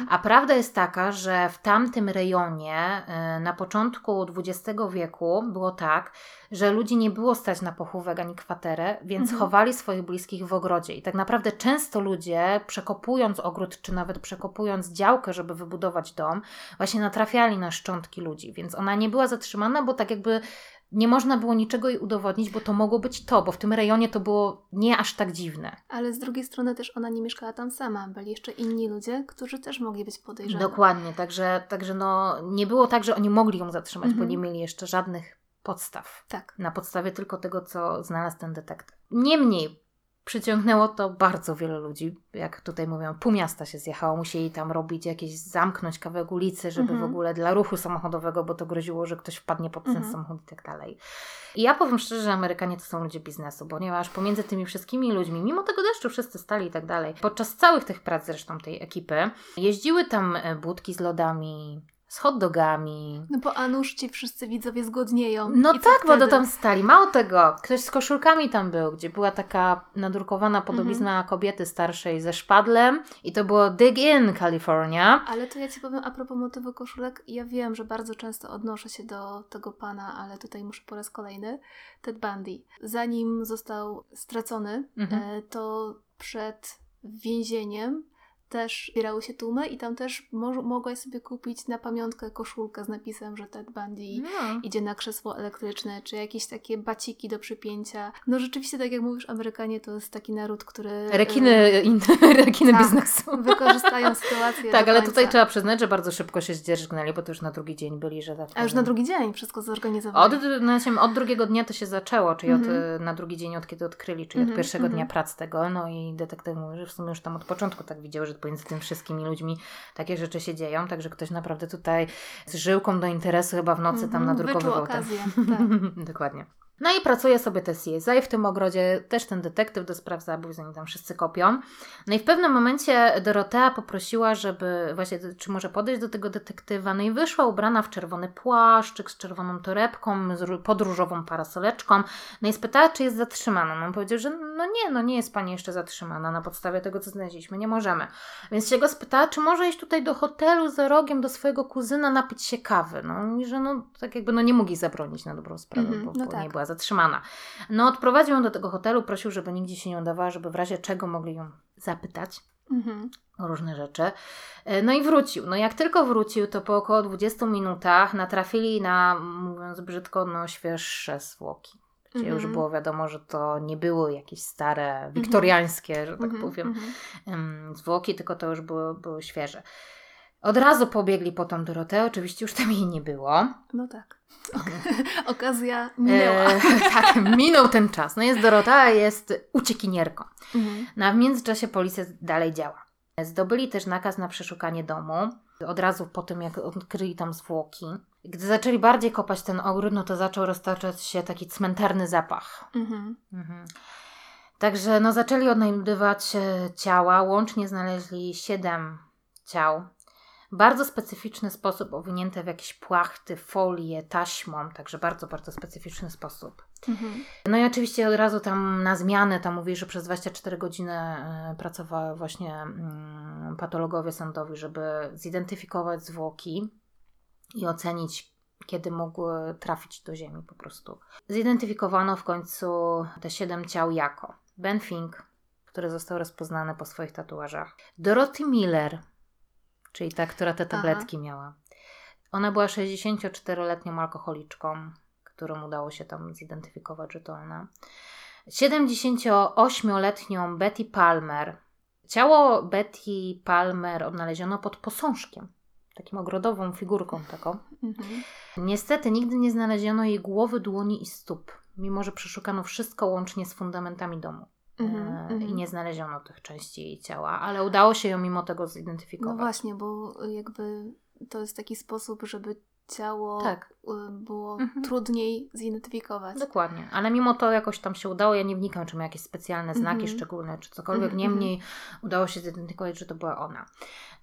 A prawda jest taka, że w tamtym rejonie na początku XX wieku było tak, że ludzi nie było stać na pochówek ani kwaterę, więc chowali swoich bliskich w ogrodzie. I tak naprawdę często ludzie, przekopując ogród, czy nawet przekopując działkę, żeby wybudować dom, właśnie natrafiali na szczątki ludzi. Więc ona nie była zatrzymana, bo tak jakby nie można było niczego jej udowodnić, bo to mogło być to, bo w tym rejonie to było nie aż tak dziwne. Ale z drugiej strony też ona nie mieszkała tam sama, byli jeszcze inni ludzie, którzy też mogli być podejrzani. Dokładnie, także no, nie było tak, że oni mogli ją zatrzymać, bo nie mieli jeszcze żadnych podstaw. Tak. Na podstawie tylko tego, co znalazł ten detektyw. Niemniej przyciągnęło to bardzo wielu ludzi, jak tutaj mówią, pół miasta się zjechało, musieli tam robić jakieś, zamknąć kawałek ulicy, żeby w ogóle dla ruchu samochodowego, bo to groziło, że ktoś wpadnie pod ten samochód i tak dalej. I ja powiem szczerze, że Amerykanie to są ludzie biznesu, ponieważ pomiędzy tymi wszystkimi ludźmi, mimo tego deszczu wszyscy stali i tak dalej, podczas całych tych prac zresztą tej ekipy, jeździły tam budki z lodami, z hot-dogami. No bo a nuż ci wszyscy widzowie zgodnieją. No tak, wtedy? Bo to tam stali. Mało tego, ktoś z koszulkami tam był, gdzie była taka nadrukowana podobizna kobiety starszej ze szpadlem i to było Dig In, Kalifornia. Ale to ja Ci powiem a propos motywu koszulek. Ja wiem, że bardzo często odnoszę się do tego pana, ale tutaj muszę po raz kolejny. Ted Bundy. Zanim został stracony, to przed więzieniem też zbierały się tłumy i tam też mogłaś sobie kupić na pamiątkę koszulkę z napisem, że Ted Bundy idzie na krzesło elektryczne, czy jakieś takie baciki do przypięcia. No rzeczywiście, tak jak mówisz, Amerykanie to jest taki naród, który... Rekiny tak, biznesu. Wykorzystają sytuację. Tak, ale tutaj trzeba przyznać, że bardzo szybko się zdzierżgnęli, bo to już na drugi dzień byli, że tak. A już na drugi dzień wszystko zorganizowali. Od drugiego dnia to się zaczęło, czyli na drugi dzień, od kiedy odkryli, czyli od pierwszego dnia prac tego. No i detektyw mówi, że w sumie już tam od początku tak widział, że pomiędzy tym wszystkimi ludźmi takie rzeczy się dzieją, także ktoś naprawdę tutaj z żyłką do interesu chyba w nocy tam nadrukowywał. Wyczuł okazję, tak. Dokładnie. No i pracuje sobie te CSI w tym ogrodzie, też ten detektyw do spraw zabójstw, zanim tam wszyscy kopią. No i w pewnym momencie Dorothea poprosiła, żeby właśnie, czy może podejść do tego detektywa, no i wyszła ubrana w czerwony płaszczyk z czerwoną torebką, pod różową parasoleczką, no i spytała, czy jest zatrzymana. No on powiedział, że no nie jest pani jeszcze zatrzymana na podstawie tego, co znaleźliśmy, nie możemy. Więc się go spytała, czy może iść tutaj do hotelu za rogiem, do swojego kuzyna, napić się kawy. No i że tak jakby nie mógł jej zabronić na dobrą sprawę, bo tak. Nie była zatrzymana. No odprowadził ją do tego hotelu, prosił, żeby nigdzie się nie udawała, żeby w razie czego mogli ją zapytać o różne rzeczy. No i wrócił. No jak tylko wrócił, to po około 20 minutach natrafili na, mówiąc brzydko, świeższe zwłoki. Gdzie już było wiadomo, że to nie były jakieś stare, wiktoriańskie, że tak powiem, zwłoki, tylko to już były świeże. Od razu pobiegli po tą Doroteę, oczywiście już tam jej nie było. No tak. Okazja minęła. Tak, minął ten czas. No jest Dorotea, jest uciekinierką. No a w międzyczasie policja dalej działa. Zdobyli też nakaz na przeszukanie domu. od razu po tym, jak odkryli tam zwłoki. Gdy zaczęli bardziej kopać ten ogród, no to zaczął roztaczać się taki cmentarny zapach. Także no, zaczęli odnajdywać ciała. Łącznie znaleźli 7 ciał. Bardzo specyficzny sposób, owinięte w jakieś płachty, folie, taśmą, także bardzo, bardzo specyficzny sposób. No i oczywiście od razu tam na zmianę, tam mówili, że przez 24 godziny pracowały właśnie patologowie sądowi, żeby zidentyfikować zwłoki i ocenić, kiedy mogły trafić do ziemi po prostu. Zidentyfikowano w końcu te 7 ciał jako Ben Fink, który został rozpoznany po swoich tatuażach, Dorothy Miller, czyli ta, która te tabletki miała. Ona była 64-letnią alkoholiczką, którą udało się tam zidentyfikować, że to ona. 78-letnią Betty Palmer. Ciało Betty Palmer odnaleziono pod posążkiem, takim ogrodową figurką taką. Niestety nigdy nie znaleziono jej głowy, dłoni i stóp, mimo że przeszukano wszystko łącznie z fundamentami domu. I nie znaleziono tych części jej ciała, ale udało się ją mimo tego zidentyfikować. No właśnie, bo jakby to jest taki sposób, żeby ciało było trudniej zidentyfikować. Dokładnie, ale mimo to jakoś tam się udało. Ja nie wnikam, czy ma jakieś specjalne znaki szczególne, czy cokolwiek. Niemniej udało się zidentyfikować, że to była ona.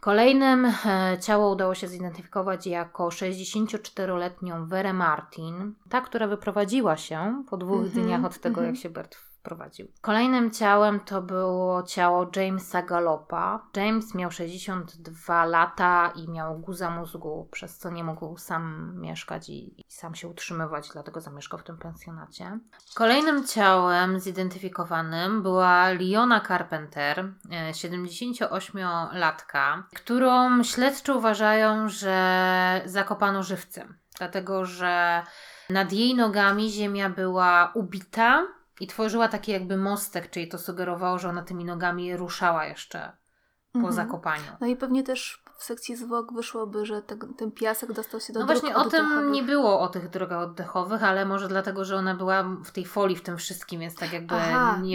Kolejnym ciało udało się zidentyfikować jako 64-letnią Verę Martin, ta, która wyprowadziła się po 2 dniach od tego, jak się Bert prowadził. Kolejnym ciałem to było ciało Jamesa Gallopa. James miał 62 lata i miał guza mózgu, przez co nie mógł sam mieszkać i sam się utrzymywać, dlatego zamieszkał w tym pensjonacie. Kolejnym ciałem zidentyfikowanym była Liona Carpenter, 78-latka, którą śledczy uważają, że zakopano żywcem, dlatego że nad jej nogami ziemia była ubita i tworzyła taki jakby mostek, czyli to sugerowało, że ona tymi nogami ruszała jeszcze po zakopaniu. No i pewnie też w sekcji zwłok wyszłoby, że ten piasek dostał się do dróg oddechowych. No właśnie, o tym nie było, o tych drogach oddechowych, ale może dlatego, że ona była w tej folii, w tym wszystkim, więc tak jakby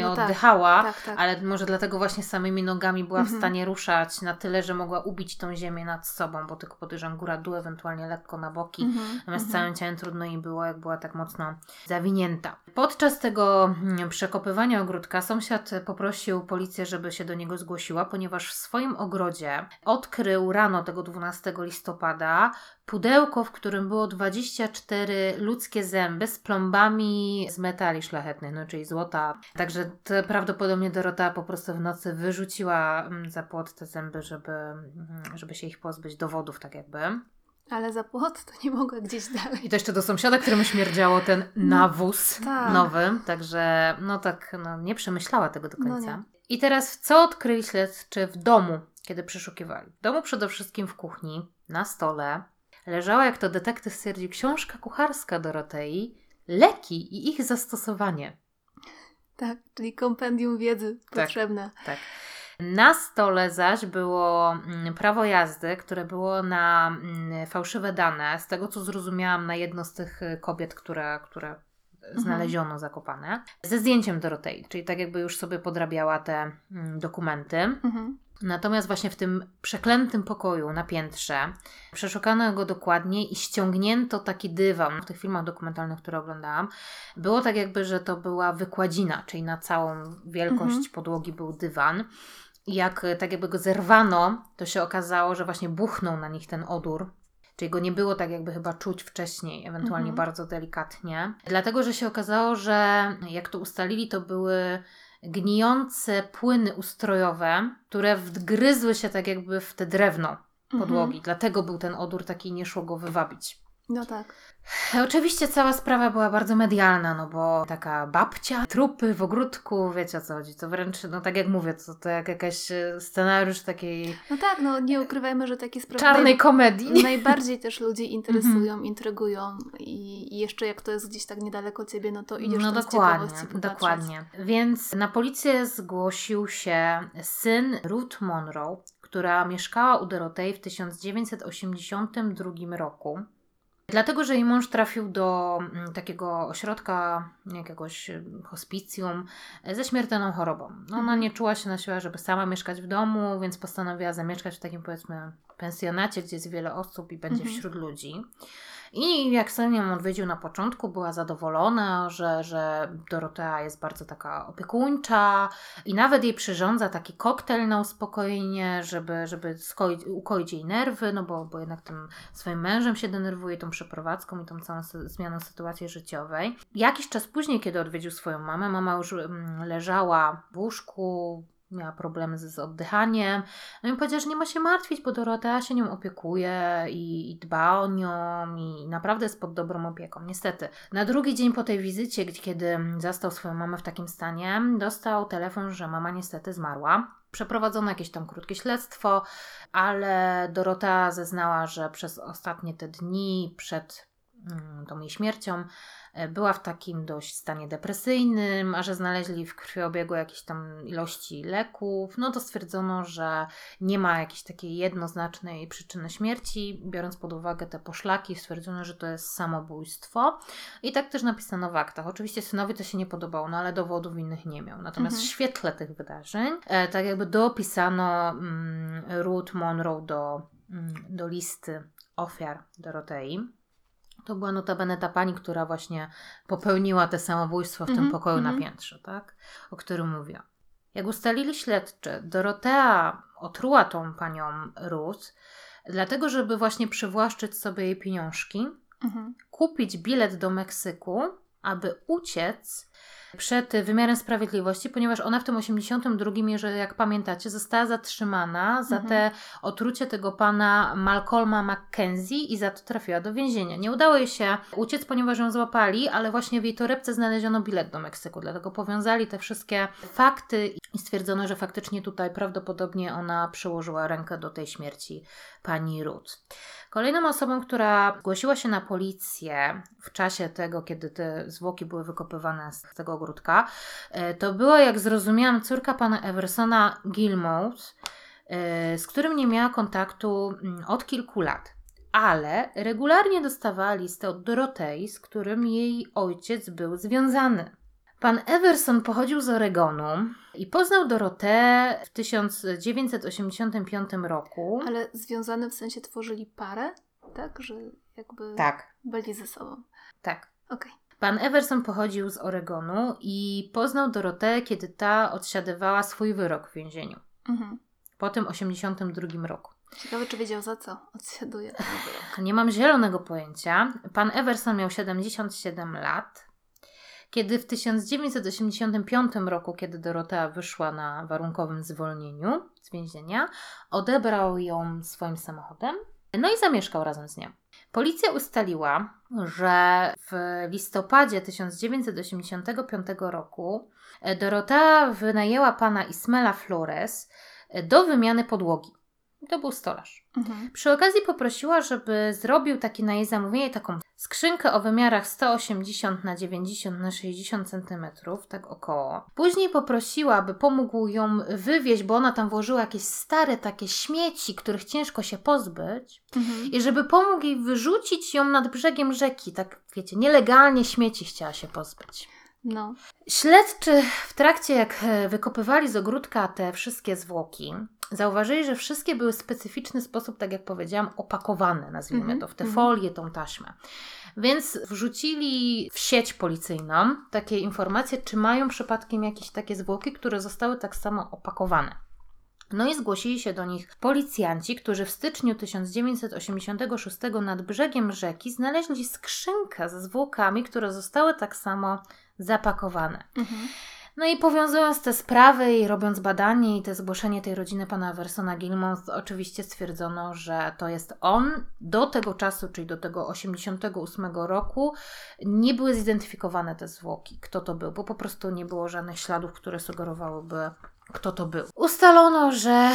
oddychała, ale może dlatego właśnie samymi nogami była w stanie ruszać na tyle, że mogła ubić tą ziemię nad sobą, bo tylko podejrzewam góra-dół, ewentualnie lekko na boki, natomiast całym ciałem trudno jej było, jak była tak mocno zawinięta. Podczas tego przekopywania ogródka sąsiad poprosił policję, żeby się do niego zgłosiła, ponieważ w swoim ogrodzie odkrył rano tego 12 listopada pudełko, w którym było 24 ludzkie zęby z plombami z metali szlachetnych, no czyli złota. Także prawdopodobnie Dorota po prostu w nocy wyrzuciła za płot te zęby, żeby się ich pozbyć, dowodów tak jakby. Ale za płot to nie mogła gdzieś dalej. I to jeszcze do sąsiada, któremu śmierdziało ten nawóz nowy. Także nie przemyślała tego do końca. No i teraz co odkryli śledczy w domu, kiedy przeszukiwali? W domu przede wszystkim w kuchni, na stole, leżała, jak to detektyw stwierdził, książka kucharska Dorotei, leki i ich zastosowanie. Tak, czyli kompendium wiedzy potrzebne. Tak. Na stole zaś było prawo jazdy, które było na fałszywe dane, z tego co zrozumiałam, na jedno z tych kobiet, które znaleziono zakopane, ze zdjęciem Dorotei, czyli tak jakby już sobie podrabiała te dokumenty. Natomiast właśnie w tym przeklętym pokoju na piętrze przeszukano go dokładnie i ściągnięto taki dywan. W tych filmach dokumentalnych, które oglądałam, było tak jakby, że to była wykładzina, czyli na całą wielkość podłogi był dywan. I jak tak jakby go zerwano, to się okazało, że właśnie buchnął na nich ten odór. Czyli go nie było tak jakby chyba czuć wcześniej, ewentualnie bardzo delikatnie. Dlatego, że się okazało, że jak to ustalili, to były gnijące płyny ustrojowe, które wgryzły się tak jakby w te drewno podłogi. Dlatego był ten odór taki, nie szło go wywabić. No tak. Oczywiście cała sprawa była bardzo medialna, no bo taka babcia, trupy w ogródku, wiecie o co chodzi, to wręcz, no tak jak mówię, to jak jakiś scenariusz takiej... No tak, no nie ukrywajmy, że takie sprawy... Czarnej komedii. Najbardziej też ludzi interesują, intrygują i jeszcze jak to jest gdzieś tak niedaleko Ciebie, no to idziesz tam z ciekawości popatrzeć. Dokładnie. Więc na policję zgłosił się syn Ruth Monroe, która mieszkała u Dorotei w 1982 roku. Dlatego, że jej mąż trafił do takiego ośrodka, jakiegoś hospicjum ze śmiertelną chorobą. Ona nie czuła się na siłę, żeby sama mieszkać w domu, więc postanowiła zamieszkać w takim, powiedzmy, pensjonacie, gdzie jest wiele osób i będzie wśród ludzi. I jak sam ją odwiedził na początku, była zadowolona, że Dorothea jest bardzo taka opiekuńcza i nawet jej przyrządza taki koktajl na uspokojenie, żeby ukoić jej nerwy, no bo jednak tym swoim mężem się denerwuje, tą przeprowadzką i tą całą zmianą sytuacji życiowej. Jakiś czas później, kiedy odwiedził swoją mamę, mama już leżała w łóżku, miała problemy z oddychaniem. No i powiedziała, że nie ma się martwić, bo Dorothea się nią opiekuje i dba o nią i naprawdę jest pod dobrą opieką. Niestety, na drugi dzień po tej wizycie, kiedy zastał swoją mamę w takim stanie, dostał telefon, że mama niestety zmarła. Przeprowadzono jakieś tam krótkie śledztwo, ale Dorothea zeznała, że przez ostatnie te dni przed tą jej śmiercią była w takim dość stanie depresyjnym, a że znaleźli w krwiobiegu jakieś tam ilości leków, no to stwierdzono, że nie ma jakiejś takiej jednoznacznej przyczyny śmierci. Biorąc pod uwagę te poszlaki, stwierdzono, że to jest samobójstwo. I tak też napisano w aktach. Oczywiście synowi to się nie podobało, no ale dowodów innych nie miał. Natomiast w świetle tych wydarzeń tak jakby dopisano Ruth Monroe do listy ofiar Dorothei. To była notabene ta pani, która właśnie popełniła te samobójstwo w tym pokoju na piętrze, tak? O którym mówiłam. Jak ustalili śledczy, Dorothea otruła tą panią Ruth, dlatego żeby właśnie przywłaszczyć sobie jej pieniążki, kupić bilet do Meksyku, aby uciec przed wymiarem sprawiedliwości, ponieważ ona w tym 82, jak pamiętacie, została zatrzymana za te otrucie tego pana Malcolma McKenzie i za to trafiła do więzienia. Nie udało jej się uciec, ponieważ ją złapali, ale właśnie w jej torebce znaleziono bilet do Meksyku, dlatego powiązali te wszystkie fakty i stwierdzono, że faktycznie tutaj prawdopodobnie ona przyłożyła rękę do tej śmierci pani Ruth. Kolejną osobą, która zgłosiła się na policję w czasie tego, kiedy te zwłoki były wykopywane z tego ogródka, to była, jak zrozumiałam, córka pana Eversona Gilmore, z którym nie miała kontaktu od kilku lat. Ale regularnie dostawała listę od Dorothei, z którym jej ojciec był związany. Pan Everson pochodził z Oregonu i poznał Dorotheę w 1985 roku. Ale związane w sensie tworzyli parę, tak? Że jakby byli ze sobą. Tak. Okej. Pan Everson pochodził z Oregonu i poznał Dorotheę, kiedy ta odsiadywała swój wyrok w więzieniu. Po tym 1982 roku. Ciekawe, czy wiedział, za co odsiaduje ten wyrok. Nie mam zielonego pojęcia. Pan Everson miał 77 lat. Kiedy w 1985 roku, kiedy Dorothea wyszła na warunkowym zwolnieniu z więzienia, odebrał ją swoim samochodem, no i zamieszkał razem z nią. Policja ustaliła, że w listopadzie 1985 roku Dorothea wynajęła pana Ismaela Flores do wymiany podłogi. To był stolarz. Przy okazji poprosiła, żeby zrobił taki na jej zamówienie taką skrzynkę o wymiarach 180x90x60 cm, tak około. Później poprosiła, aby pomógł ją wywieźć, bo ona tam włożyła jakieś stare takie śmieci, których ciężko się pozbyć, i żeby pomógł jej wyrzucić ją nad brzegiem rzeki. Tak, wiecie, nielegalnie śmieci chciała się pozbyć. No. Śledczy w trakcie, jak wykopywali z ogródka te wszystkie zwłoki, zauważyli, że wszystkie były w specyficzny sposób, tak jak powiedziałam, opakowane, nazwijmy to, w te folię, tą taśmę. Więc wrzucili w sieć policyjną takie informacje, czy mają przypadkiem jakieś takie zwłoki, które zostały tak samo opakowane. No i zgłosili się do nich policjanci, którzy w styczniu 1986 nad brzegiem rzeki znaleźli skrzynkę ze zwłokami, które zostały tak samo zapakowane. No i powiązując te sprawy i robiąc badanie i te zgłoszenie tej rodziny pana Eversona Gilmore, oczywiście stwierdzono, że to jest on. Do tego czasu, czyli do tego 88 roku, nie były zidentyfikowane te zwłoki, kto to był, bo po prostu nie było żadnych śladów, które sugerowałyby, kto to był. Ustalono, że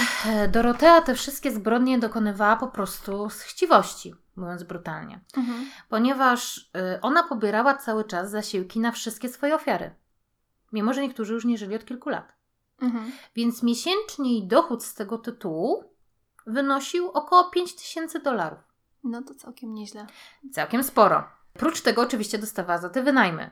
Dorothea te wszystkie zbrodnie dokonywała po prostu z chciwości, mówiąc brutalnie, ponieważ ona pobierała cały czas zasiłki na wszystkie swoje ofiary, mimo że niektórzy już nie żyli od kilku lat. Więc miesięcznie jej dochód z tego tytułu wynosił około $5,000. No to całkiem nieźle. Całkiem sporo. Prócz tego oczywiście dostawała za te wynajmy.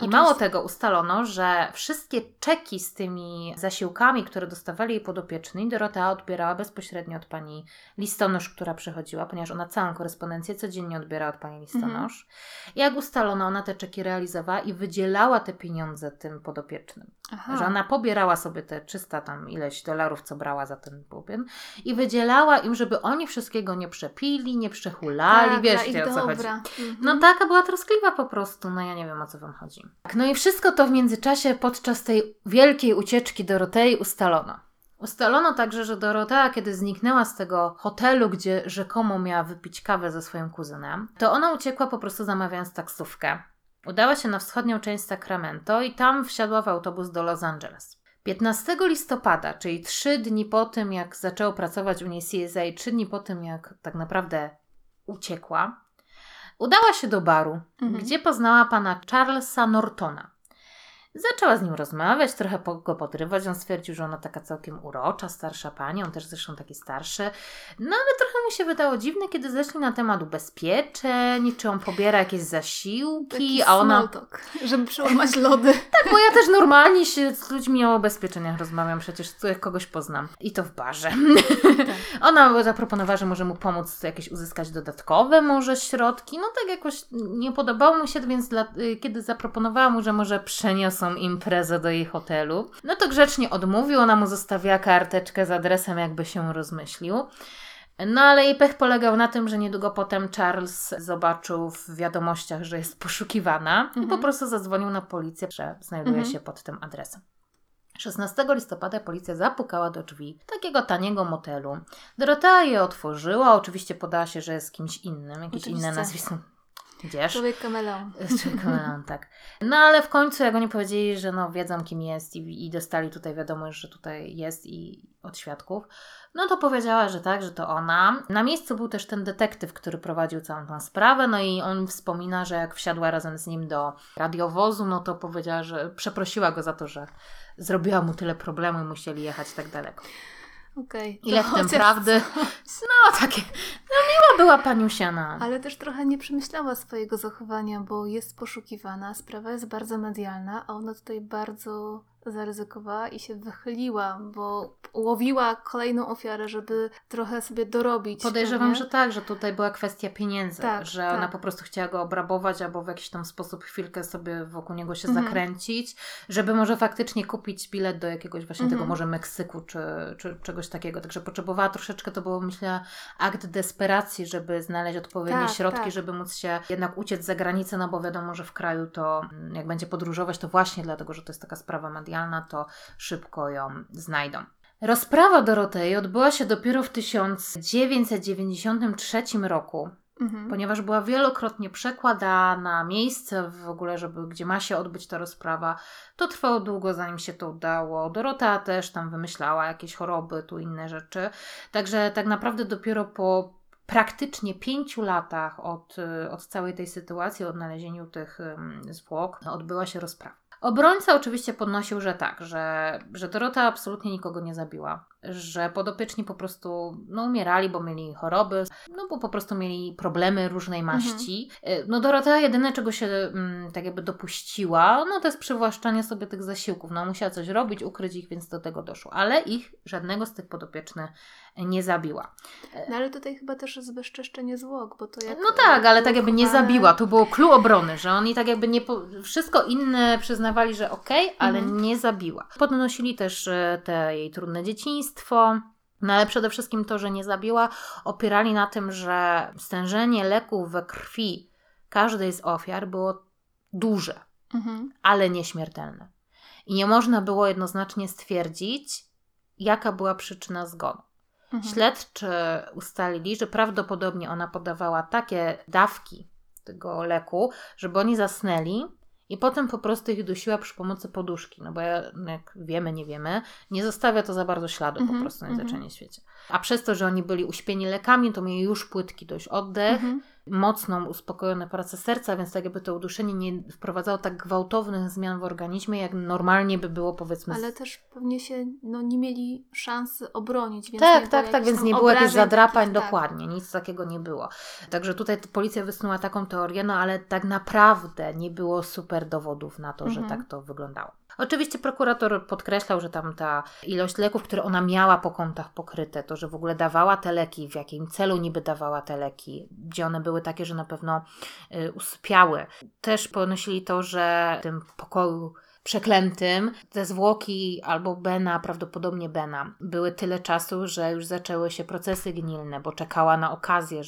I mało tego, ustalono, że wszystkie czeki z tymi zasiłkami, które dostawali jej podopieczni, Dorothea odbierała bezpośrednio od pani listonosz, która przychodziła, ponieważ ona całą korespondencję codziennie odbiera od pani listonosz. I jak ustalono, ona te czeki realizowała i wydzielała te pieniądze tym podopiecznym. Aha. Że ona pobierała sobie te 300 tam ileś dolarów, co brała za ten bubien i wydzielała im, żeby oni wszystkiego nie przepili, nie przehulali, tak, wiesz, o co chodzi. No taka była troskliwa po prostu, no ja nie wiem, o co wam chodzi. No i wszystko to w międzyczasie podczas tej wielkiej ucieczki Dorotei ustalono. Ustalono także, że Dorothea, kiedy zniknęła z tego hotelu, gdzie rzekomo miała wypić kawę ze swoim kuzynem, to ona uciekła po prostu zamawiając taksówkę. Udała się na wschodnią część Sacramento i tam wsiadła w autobus do Los Angeles. 15 listopada, czyli 3 dni po tym, jak zaczęło pracować u niej CSA, 3 dni po tym, jak tak naprawdę uciekła, udała się do baru, gdzie poznała pana Charlesa Nortona. Zaczęła z nim rozmawiać, trochę go podrywać. On stwierdził, że ona taka całkiem urocza, starsza pani, on też zresztą taki starszy. No ale trochę mu się wydało dziwne, kiedy zeszli na temat ubezpieczeń, czy on pobiera jakieś zasiłki, taki a ona... small talk, żeby przełamać lody. Tak, bo ja też normalnie się z ludźmi o ubezpieczeniach rozmawiam, przecież jak kogoś poznam. I to w barze. Tak. Ona zaproponowała, że może mu pomóc jakieś uzyskać dodatkowe może środki. No tak jakoś nie podobało mu się, więc kiedy zaproponowała mu, że może przeniosą imprezę do jej hotelu. No to grzecznie odmówił, ona mu zostawiła karteczkę z adresem, jakby się rozmyślił. No ale jej pech polegał na tym, że niedługo potem Charles zobaczył w wiadomościach, że jest poszukiwana i po prostu zadzwonił na policję, że znajduje się pod tym adresem. 16 listopada policja zapukała do drzwi takiego taniego motelu. Dorothea je otworzyła, oczywiście podała się, że jest kimś innym, jakieś inne nazwisko. Idziesz? Człowiek kameleon, tak. No ale w końcu, jak oni powiedzieli, że no wiedzą kim jest i dostali tutaj wiadomość, że tutaj jest i od świadków, no to powiedziała, że tak, że to ona. Na miejscu był też ten detektyw, który prowadził całą tą sprawę, no i on wspomina, że jak wsiadła razem z nim do radiowozu, no to powiedziała, że przeprosiła go za to, że zrobiła mu tyle problemu i musieli jechać tak daleko. Okej. Ile w tym prawdy? No takie, no miła była paniusiana. Ale też trochę nie przemyślała swojego zachowania, bo jest poszukiwana, sprawa jest bardzo medialna, a ona tutaj bardzo zaryzykowała i się wychyliła, bo łowiła kolejną ofiarę, żeby trochę sobie dorobić. Podejrzewam, że tak, że tutaj była kwestia pieniędzy, tak, że ona po prostu chciała go obrabować albo w jakiś tam sposób chwilkę sobie wokół niego się zakręcić, żeby może faktycznie kupić bilet do jakiegoś właśnie tego może Meksyku czy czegoś takiego. Także potrzebowała troszeczkę, to było myślę akt desperacji, żeby znaleźć odpowiednie środki, żeby móc się jednak uciec za granicę, no bo wiadomo, że w kraju to jak będzie podróżować, to właśnie dlatego, że to jest taka sprawa medialna, to szybko ją znajdą. Rozprawa Dorotei odbyła się dopiero w 1993 roku, ponieważ była wielokrotnie przekładana, miejsce w ogóle, żeby, gdzie ma się odbyć ta rozprawa. To trwało długo, zanim się to udało. Dorothea też tam wymyślała jakieś choroby, tu inne rzeczy. Także tak naprawdę dopiero po praktycznie 5 latach od całej tej sytuacji, odnalezieniu tych zwłok, odbyła się rozprawa. Obrońca oczywiście podnosił, że tak, że Dorothea absolutnie nikogo nie zabiła, że podopieczni po prostu umierali, bo mieli choroby, bo po prostu mieli problemy różnej maści. No Dorothea jedyne, czego się tak jakby dopuściła, to jest przywłaszczanie sobie tych zasiłków. Musiała coś robić, ukryć ich, więc do tego doszło. Ale ich, żadnego z tych podopiecznych nie zabiła. No ale tutaj chyba też jest bezczeszczenie zwłok, bo to jak... No tak, ale tak jakby nie zabiła. To było clue obrony, że oni tak jakby nie... Wszystko inne przyznawali, że okej, ale nie zabiła. Podnosili też te jej trudne dzieciństwo, ale przede wszystkim to, że nie zabiła, opierali na tym, że stężenie leków we krwi każdej z ofiar było duże, ale nieśmiertelne. I nie można było jednoznacznie stwierdzić, jaka była przyczyna zgonu. Śledczy ustalili, że prawdopodobnie ona podawała takie dawki tego leku, żeby oni zasnęli, i potem po prostu ich dusiła przy pomocy poduszki, bo jak wiemy, nie wiemy, nie zostawia to za bardzo śladu po prostu na zaczęcie świecie. A przez to, że oni byli uśpieni lekami, to mieli już płytki dość oddech, mocną, uspokojoną pracę serca, więc tak jakby to uduszenie nie wprowadzało tak gwałtownych zmian w organizmie, jak normalnie by było, powiedzmy. Ale też pewnie się nie mieli szansy obronić. Więc tak, więc nie było jakichś zadrapań, takich, dokładnie, nic takiego nie było. Także tutaj policja wysnuła taką teorię, ale tak naprawdę nie było super dowodów na to, że tak to wyglądało. Oczywiście prokurator podkreślał, że tam ta ilość leków, które ona miała po kontach pokryte, to, że w ogóle dawała te leki, w jakim celu niby dawała te leki, gdzie one były takie, że na pewno usypiały. Też ponosili to, że w tym pokoju przeklętym te zwłoki albo Bena, prawdopodobnie Bena, były tyle czasu, że już zaczęły się procesy gnilne, bo czekała na okazję,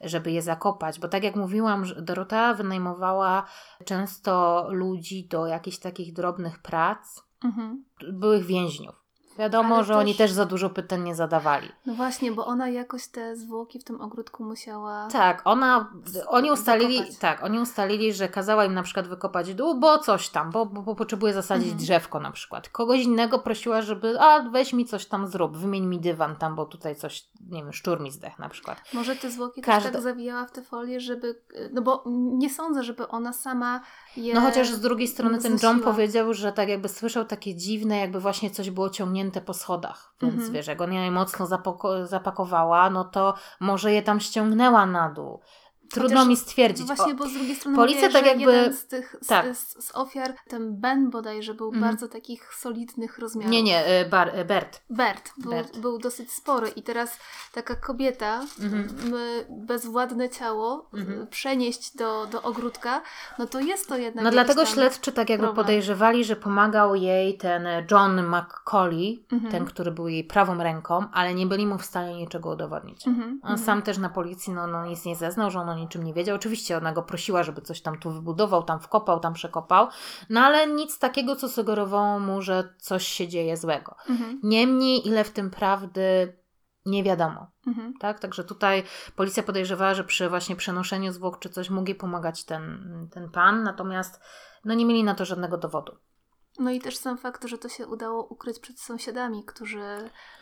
żeby je zakopać, bo tak jak mówiłam, Dorothea wynajmowała często ludzi do jakichś takich drobnych prac, byłych więźniów. Wiadomo, ale że też... oni też za dużo pytań nie zadawali. No właśnie, bo ona jakoś te zwłoki w tym ogródku musiała... Tak, oni ustalili, że kazała im na przykład wykopać dół, bo coś tam, bo potrzebuje zasadzić drzewko na przykład. Kogoś innego prosiła, żeby weź mi coś tam zrób, wymień mi dywan tam, bo tutaj coś, nie wiem, szczur mi zdech na przykład. Może te zwłoki też tak zawijała w te folie, żeby... No bo nie sądzę, żeby ona sama je... No chociaż z drugiej strony ten John powiedział, że tak jakby słyszał takie dziwne, jakby właśnie coś było ciągnięte po schodach, więc wiesz, jak ona je mocno zapakowała, no to może je tam ściągnęła na dół. Trudno mi stwierdzić. Właśnie, bo z drugiej strony policja tak jakby... jeden z tych z ofiar, ten Ben bodajże był bardzo takich solidnych rozmiarów. Bert. Bert był dosyć spory i teraz taka kobieta, bezwładne ciało przenieść do ogródka, no to jest to jednak... No dlatego śledczy tak jakby podejrzewali, że pomagał jej ten John McCauley, ten, który był jej prawą ręką, ale nie byli mu w stanie niczego udowodnić. On sam też na policji nic nie zeznał, że on niczym nie wiedział. Oczywiście ona go prosiła, żeby coś tam tu wybudował, tam wkopał, tam przekopał, ale nic takiego, co sugerowało mu, że coś się dzieje złego. Niemniej, ile w tym prawdy, nie wiadomo. Tak? Także tutaj policja podejrzewała, że przy właśnie przenoszeniu zwłok czy coś mógł jej pomagać ten pan, natomiast nie mieli na to żadnego dowodu. No i też sam fakt, że to się udało ukryć przed sąsiadami, którzy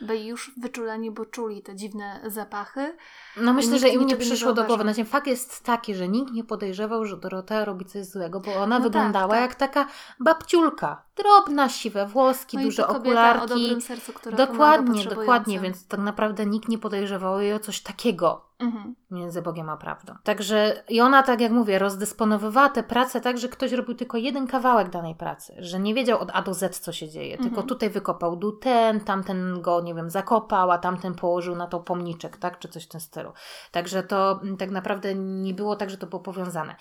byli już wyczuleni, bo czuli te dziwne zapachy. No myślę, że im nie przyszło do głowy. Znaczy, fakt jest taki, że nikt nie podejrzewał, że Dorothea robi coś złego, bo ona wyglądała jak taka babciulka. Drobna, siwe włoski, duże okularki. O dobrym sercu, która dokładnie, więc tak naprawdę nikt nie podejrzewał jej o coś takiego. Między Bogiem a prawdą. Także i ona, tak jak mówię, rozdysponowywała tę pracę tak, że ktoś robił tylko jeden kawałek danej pracy, że nie wiedział od A do Z, co się dzieje, tylko tutaj wykopał dół tamten go, zakopał, a tamten położył na to pomniczek, tak, czy coś w tym stylu. Także to tak naprawdę nie było tak, że to było powiązane.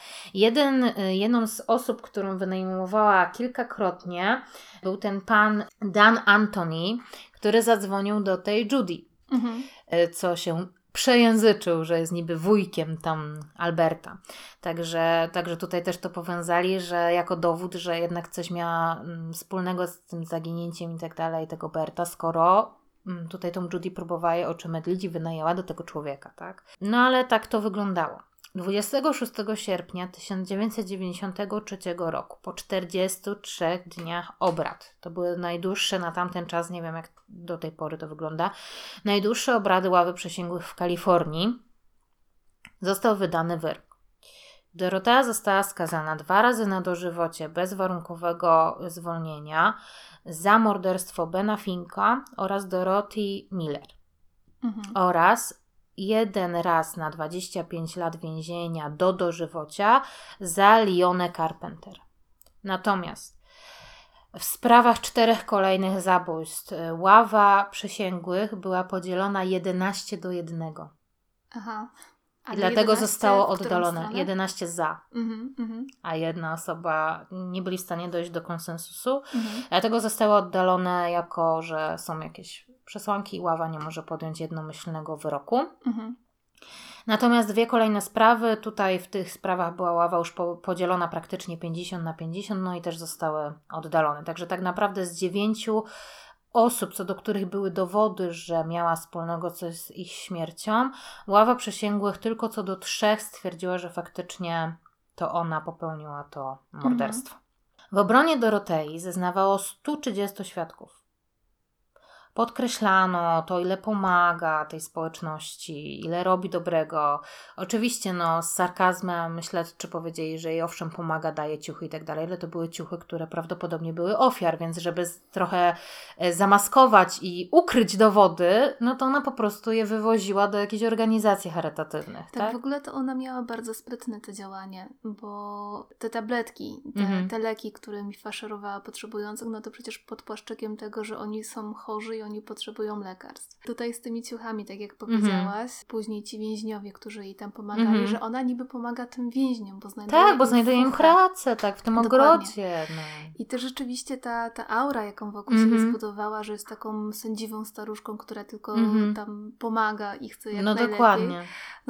Jedną z osób, którą wynajmowała kilkakrotnie, był ten pan Dan Anthony, który zadzwonił do tej Judy, co się przejęzyczył, że jest niby wujkiem tam Alberta. Także tutaj też to powiązali, że jako dowód, że jednak coś miała wspólnego z tym zaginięciem i tak dalej tego Berta, skoro tutaj tą Judy próbowała je oczymydlić i wynajęła do tego człowieka, tak? No ale tak to wyglądało. 26 sierpnia 1993 roku, po 43 dniach obrad, to były najdłuższe na tamten czas, nie wiem jak do tej pory to wygląda, najdłuższe obrady ławy przysięgłych w Kalifornii, został wydany wyrok. Dorothea została skazana 2 razy na dożywocie bezwarunkowego zwolnienia za morderstwo Bena Finka oraz Dorothy Miller oraz 1 raz na 25 lat więzienia do dożywocia za Lionę Carpenter. Natomiast w sprawach 4 kolejnych zabójstw ława przysięgłych była podzielona 11-1. Aha. I dlatego zostało oddalone. 11 za. A 1 osoba nie byli w stanie dojść do konsensusu. Dlatego zostało oddalone jako, że są jakieś przesłanki i ława nie może podjąć jednomyślnego wyroku. Natomiast 2 kolejne sprawy, tutaj w tych sprawach była ława już podzielona praktycznie 50-50, i też zostały oddalone. Także tak naprawdę z 9 osób, co do których były dowody, że miała wspólnego coś z ich śmiercią, ława przysięgłych tylko co do 3 stwierdziła, że faktycznie to ona popełniła to morderstwo. W obronie Dorothei zeznawało 130 świadków. podkreślano to, ile pomaga tej społeczności, ile robi dobrego. Oczywiście z sarkazmem śledczy powiedzieli, że jej owszem pomaga, daje ciuchy i tak dalej, ale to były ciuchy, które prawdopodobnie były ofiar, więc żeby trochę zamaskować i ukryć dowody, to ona po prostu je wywoziła do jakiejś organizacji charytatywnych. Tak, w ogóle to ona miała bardzo sprytne to działanie, bo te tabletki, te leki, którymi faszerowała potrzebujących, to przecież pod płaszczykiem tego, że oni są chorzy i oni potrzebują lekarstw. Tutaj z tymi ciuchami, tak jak powiedziałaś, później ci więźniowie, którzy jej tam pomagali, że ona niby pomaga tym więźniom, bo znajduje im pracę, w tym ogrodzie. I też rzeczywiście ta aura, jaką wokół siebie zbudowała, że jest taką sędziwą staruszką, która tylko tam pomaga i chce jak najlepiej. Dokładnie.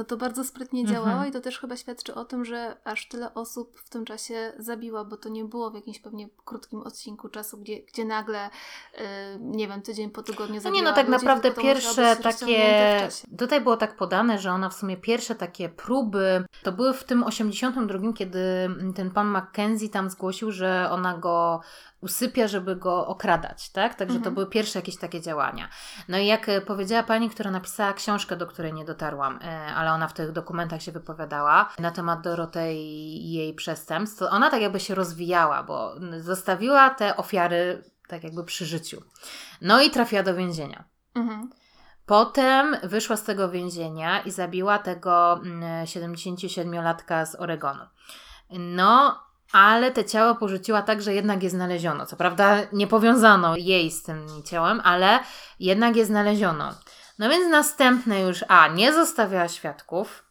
To bardzo sprytnie działało i to też chyba świadczy o tym, że aż tyle osób w tym czasie zabiła, bo to nie było w jakimś pewnie krótkim odcinku czasu, gdzie nagle, tydzień po tygodniu zabiła ludzi. Tak naprawdę pierwsze takie... Tutaj było tak podane, że ona w sumie pierwsze takie próby to były w tym 82, kiedy ten pan Mackenzie tam zgłosił, że ona go usypia, żeby go okradać, tak? Także to były pierwsze jakieś takie działania. I jak powiedziała pani, która napisała książkę, do której nie dotarłam, ale ona w tych dokumentach się wypowiadała na temat Dorotei i jej przestępstw, to ona tak jakby się rozwijała, bo zostawiła te ofiary tak jakby przy życiu. I trafiła do więzienia. Potem wyszła z tego więzienia i zabiła tego 77-latka z Oregonu. Ale te ciało porzuciła tak, że jednak je znaleziono. Co prawda nie powiązano jej z tym ciałem, ale jednak je znaleziono. Więc następne już nie zostawiała świadków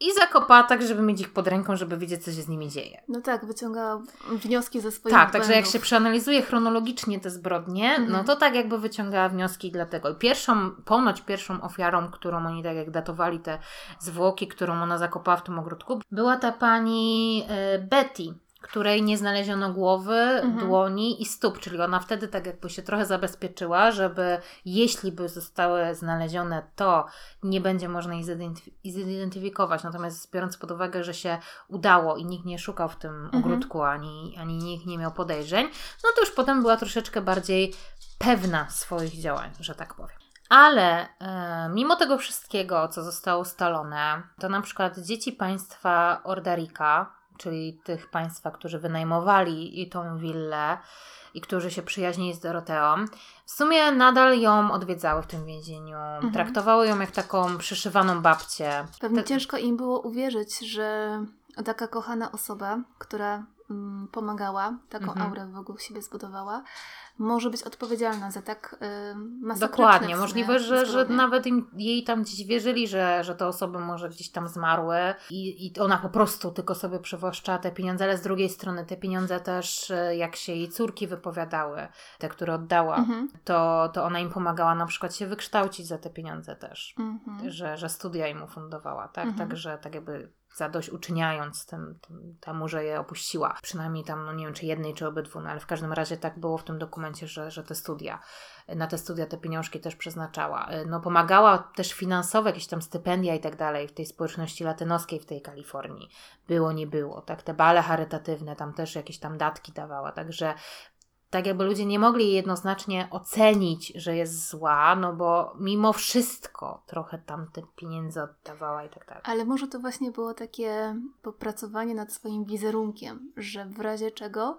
i zakopała tak, żeby mieć ich pod ręką, żeby wiedzieć, co się z nimi dzieje. Wyciągała wnioski ze swoich błędów. Także jak się przeanalizuje chronologicznie te zbrodnie, to tak jakby wyciągała wnioski dlatego. I ponoć pierwszą ofiarą, którą oni tak jak datowali te zwłoki, którą ona zakopała w tym ogródku, była ta pani Betty, której nie znaleziono głowy, dłoni i stóp, czyli ona wtedy tak jakby się trochę zabezpieczyła, żeby jeśli by zostały znalezione, to nie będzie można ich zidentyfikować. Natomiast biorąc pod uwagę, że się udało i nikt nie szukał w tym ogródku, ani nikt nie miał podejrzeń, to już potem była troszeczkę bardziej pewna swoich działań, że tak powiem. Ale mimo tego wszystkiego, co zostało ustalone, to na przykład dzieci państwa Ordarika, czyli tych państwa, którzy wynajmowali tą willę i którzy się przyjaźnili z Doroteą, w sumie nadal ją odwiedzały w tym więzieniu. Traktowały ją jak taką przyszywaną babcię. Pewnie ciężko im było uwierzyć, że taka kochana osoba, która pomagała, taką aurę wokół siebie zbudowała, może być odpowiedzialna za tak masakryczne. Dokładnie. Możliwe, że nawet jej tam gdzieś wierzyli, że te osoby może gdzieś tam zmarły i ona po prostu tylko sobie przywłaszcza te pieniądze, ale z drugiej strony te pieniądze też, jak się jej córki wypowiadały, te, które oddała, to ona im pomagała na przykład się wykształcić za te pieniądze też, że studia im ufundowała, tak? Także tak jakby zadośćuczyniając temu, że je opuściła. Przynajmniej tam, nie wiem, czy jednej, czy obydwu, ale w każdym razie tak było w tym dokumencie, że na te studia te pieniążki też przeznaczała. Pomagała też finansowo, jakieś tam stypendia i tak dalej w tej społeczności latynoskiej w tej Kalifornii. Było, nie było, tak? Te bale charytatywne, tam też jakieś tam datki dawała, także tak jakby ludzie nie mogli jej jednoznacznie ocenić, że jest zła, bo mimo wszystko trochę tam te pieniądze oddawała i tak dalej. Ale może to właśnie było takie popracowanie nad swoim wizerunkiem, że w razie czego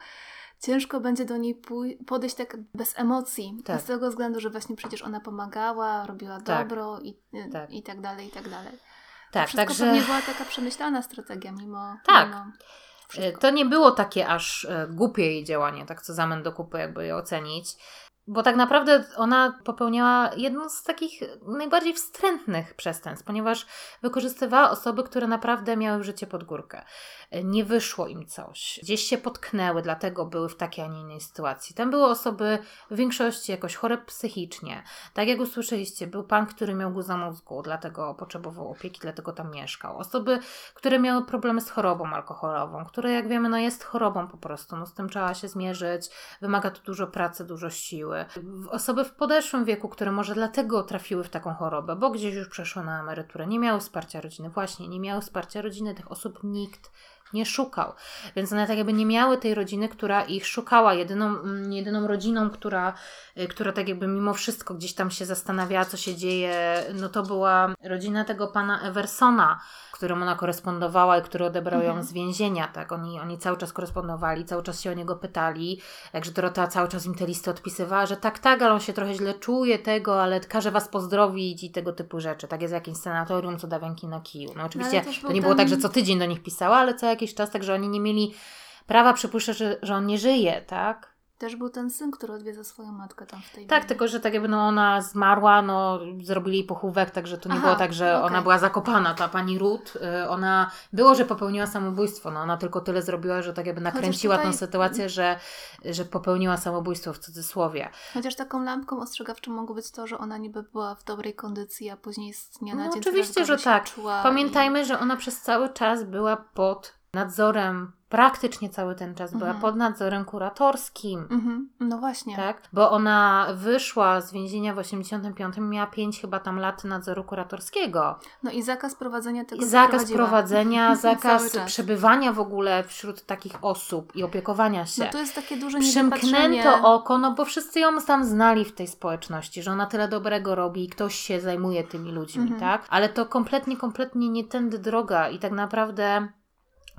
ciężko będzie do niej podejść tak bez emocji. Tak. Z tego względu, że właśnie przecież ona pomagała, robiła dobro i tak dalej, i tak dalej. Tak, także nie była taka przemyślana strategia mimo... Tak. To nie było takie aż głupie jej działanie, tak co zamęt do kupy jakby je ocenić, bo tak naprawdę ona popełniała jedno z takich najbardziej wstrętnych przestępstw, ponieważ wykorzystywała osoby, które naprawdę miały życie pod górkę. Nie wyszło im coś, gdzieś się potknęły, dlatego były w takiej, a nie innej sytuacji. Tam były osoby w większości jakoś chore psychicznie. Tak jak usłyszeliście, był pan, który miał guza mózgu, dlatego potrzebował opieki, dlatego tam mieszkał. Osoby, które miały problemy z chorobą alkoholową, która jak wiemy jest chorobą po prostu, z tym trzeba się zmierzyć, wymaga to dużo pracy, dużo siły. Osoby w podeszłym wieku, które może dlatego trafiły w taką chorobę, bo gdzieś już przeszły na emeryturę, nie miały wsparcia rodziny. Tych osób nikt nie szukał. Więc one tak jakby nie miały tej rodziny, która ich szukała. Jedyną rodziną, która tak jakby mimo wszystko gdzieś tam się zastanawiała, co się dzieje, no to była rodzina tego pana Eversona, którą ona korespondowała i który odebrał ją z więzienia. Tak? Oni cały czas korespondowali, cały czas się o niego pytali. Także Dorota cały czas im te listy odpisywała, że tak, ale on się trochę źle czuje tego, ale każe was pozdrowić i tego typu rzeczy. Tak jest w jakimś sanatorium, co da węki na kiju. No oczywiście to nie było tak, że co tydzień do nich pisała, ale co jakiś czas, także oni nie mieli prawa przypuszczać, że on nie żyje, tak? Też był ten syn, który odwiedza swoją matkę tam w tej Tak, tylko że tak jakby ona zmarła, zrobili jej pochówek, także to nie było tak, że ona była zakopana, ta pani Ruth. Ona było, że popełniła samobójstwo. Ona tylko tyle zrobiła, że tak jakby nakręciła tę sytuację, że popełniła samobójstwo w cudzysłowie. Chociaż taką lampką ostrzegawczą mogło być to, że ona niby była w dobrej kondycji, a później z dnia na dzień oczywiście, że tak. Pamiętajmy, że ona przez cały czas była pod nadzorem, praktycznie cały ten czas była pod nadzorem kuratorskim. No właśnie. Tak? Bo ona wyszła z więzienia w 85, miała 5 chyba tam lat nadzoru kuratorskiego. No i zakaz prowadzenia tego. I zakaz prowadzenia, zakaz przebywania w ogóle wśród takich osób i opiekowania się. No to jest takie duże niedopatrzenie. Przymknęto oko, bo wszyscy ją tam znali w tej społeczności, że ona tyle dobrego robi i ktoś się zajmuje tymi ludźmi, tak? Ale to kompletnie nie tędy droga i tak naprawdę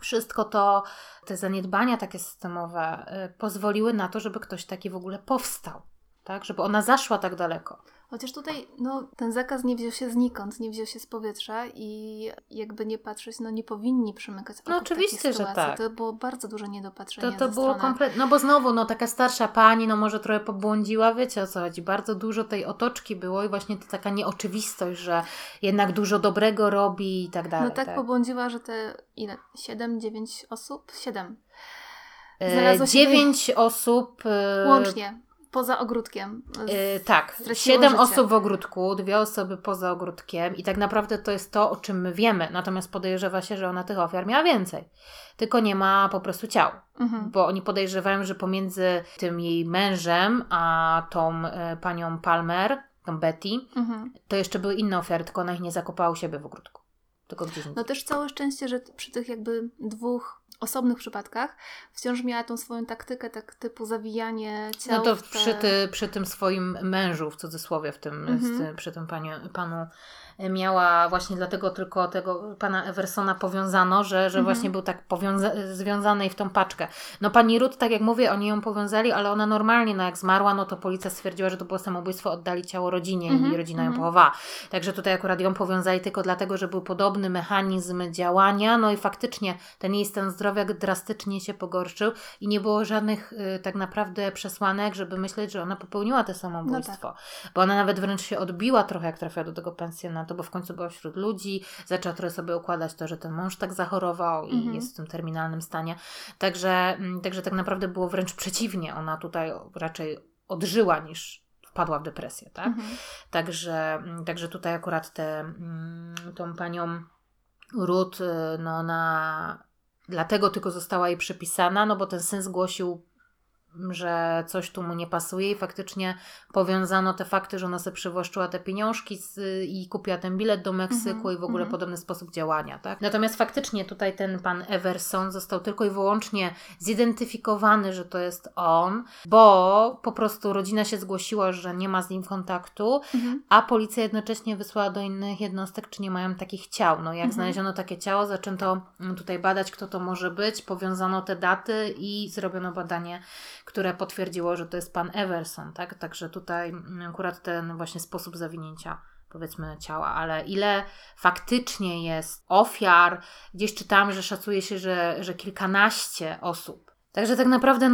wszystko to, te zaniedbania takie systemowe pozwoliły na to, żeby ktoś taki w ogóle powstał, tak? Żeby ona zaszła tak daleko. Chociaż tutaj ten zakaz nie wziął się znikąd, nie wziął się z powietrza i jakby nie patrzeć, nie powinni przymykać oko oczywiście, że tak. To było bardzo duże niedopatrzenie to ze było kompletnie, bo znowu, taka starsza pani, może trochę pobłądziła, wiecie o co chodzi. Bardzo dużo tej otoczki było i właśnie taka nieoczywistość, że jednak dużo dobrego robi i tak dalej. Tak pobłądziła, że te ile? 9 osób? 7. 9 osób. Łącznie. Poza ogródkiem. Tak, 7 osób w ogródku, 2 osoby poza ogródkiem i tak naprawdę to jest to, o czym my wiemy. Natomiast podejrzewa się, że ona tych ofiar miała więcej. Tylko nie ma po prostu ciał. Bo oni podejrzewają, że pomiędzy tym jej mężem a tą panią Palmer, tą Betty, to jeszcze były inne ofiary, tylko ona ich nie zakopała u siebie w ogródku. Tylko gdzieś indziej. No też całe szczęście, że przy tych jakby dwóch osobnych przypadkach wciąż miała tą swoją taktykę, tak typu zawijanie ciał. Przy tym swoim mężu, w cudzysłowie, w tym, przy tym panu miała właśnie dlatego tylko tego pana Eversona powiązano, że właśnie był tak związany w tą paczkę. Pani Ruth, tak jak mówię, oni ją powiązali, ale ona normalnie, jak zmarła, to policja stwierdziła, że to było samobójstwo, oddali ciało rodzinie i rodzina ją pochowała. Także tutaj akurat ją powiązali tylko dlatego, że był podobny mechanizm działania, i faktycznie ten jej stan zdrowia drastycznie się pogorszył i nie było żadnych tak naprawdę przesłanek, żeby myśleć, że ona popełniła to samobójstwo. Bo ona nawet wręcz się odbiła trochę, jak trafiła do tego pensjonatu, bo w końcu była wśród ludzi, zaczęła trochę sobie układać to, że ten mąż tak zachorował i jest w tym terminalnym stanie. Także tak naprawdę było wręcz przeciwnie. Ona tutaj raczej odżyła niż wpadła w depresję, tak? Także tutaj akurat tą panią Ruth, ona dlatego tylko została jej przypisana, bo ten syn zgłosił, że coś tu mu nie pasuje i faktycznie powiązano te fakty, że ona sobie przywłaszczyła te pieniążki i kupiła ten bilet do Meksyku i w ogóle podobny sposób działania, tak? Natomiast faktycznie tutaj ten pan Everson został tylko i wyłącznie zidentyfikowany, że to jest on, bo po prostu rodzina się zgłosiła, że nie ma z nim kontaktu, a policja jednocześnie wysłała do innych jednostek, czy nie mają takich ciał. Jak znaleziono takie ciało, zaczęto tutaj badać, kto to może być, powiązano te daty i zrobiono badanie, które potwierdziło, że to jest pan Everson, tak? Także tutaj akurat ten właśnie sposób zawinięcia, powiedzmy, ciała, ale ile faktycznie jest ofiar, gdzieś czytałam, że szacuje się, że kilkanaście osób. Także tak naprawdę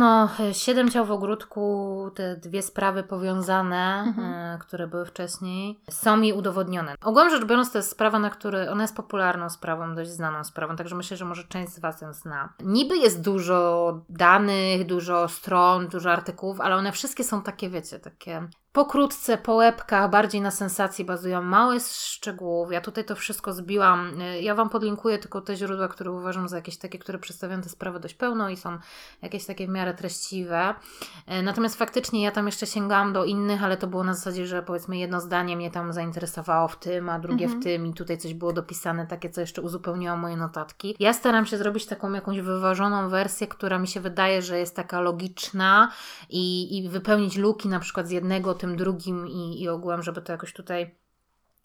7 ciał w ogródku, te 2 sprawy powiązane, które były wcześniej, są jej udowodnione. Ogólnie rzecz biorąc, to jest sprawa, ona jest popularną sprawą, dość znaną sprawą, także myślę, że może część z Was ją zna. Niby jest dużo danych, dużo stron, dużo artykułów, ale one wszystkie są takie, wiecie, takie Pokrótce, po łebkach, bardziej na sensacji bazują małe szczegółów. Ja tutaj to wszystko zbiłam. Ja Wam podlinkuję tylko te źródła, które uważam za jakieś takie, które przedstawiają tę sprawę dość pełno i są jakieś takie w miarę treściwe. Natomiast faktycznie ja tam jeszcze sięgałam do innych, ale to było na zasadzie, że powiedzmy jedno zdanie mnie tam zainteresowało w tym, a drugie w tym i tutaj coś było dopisane, takie co jeszcze uzupełniało moje notatki. Ja staram się zrobić taką jakąś wyważoną wersję, która mi się wydaje, że jest taka logiczna i wypełnić luki na przykład z jednego tym drugim i ogółem, żeby to jakoś tutaj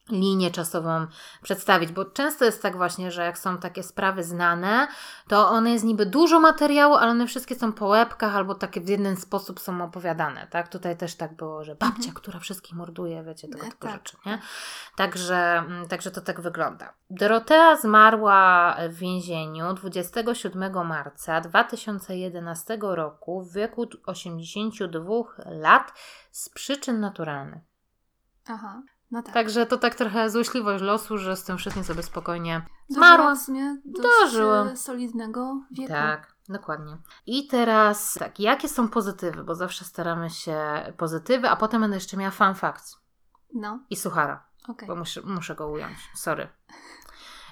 linię czasową przedstawić, bo często jest tak właśnie, że jak są takie sprawy znane, to one jest niby dużo materiału, ale one wszystkie są po łebkach albo takie w jeden sposób są opowiadane, tak? Tutaj też tak było, że babcia, która wszystkich morduje, wiecie, tego typu rzeczy, nie? Także to tak wygląda. Dorothea zmarła w więzieniu 27 marca 2011 roku w wieku 82 lat z przyczyn naturalnych. Aha. No tak. Także to tak trochę złośliwość losu, że z tym wszystkim sobie spokojnie zmarła. Dożyła solidnego wieku. Tak, dokładnie. I teraz tak, jakie są pozytywy? Bo zawsze staramy się pozytywy, a potem będę jeszcze miała fun facts. No. I suchara. Okay. Bo muszę go ująć. Sorry.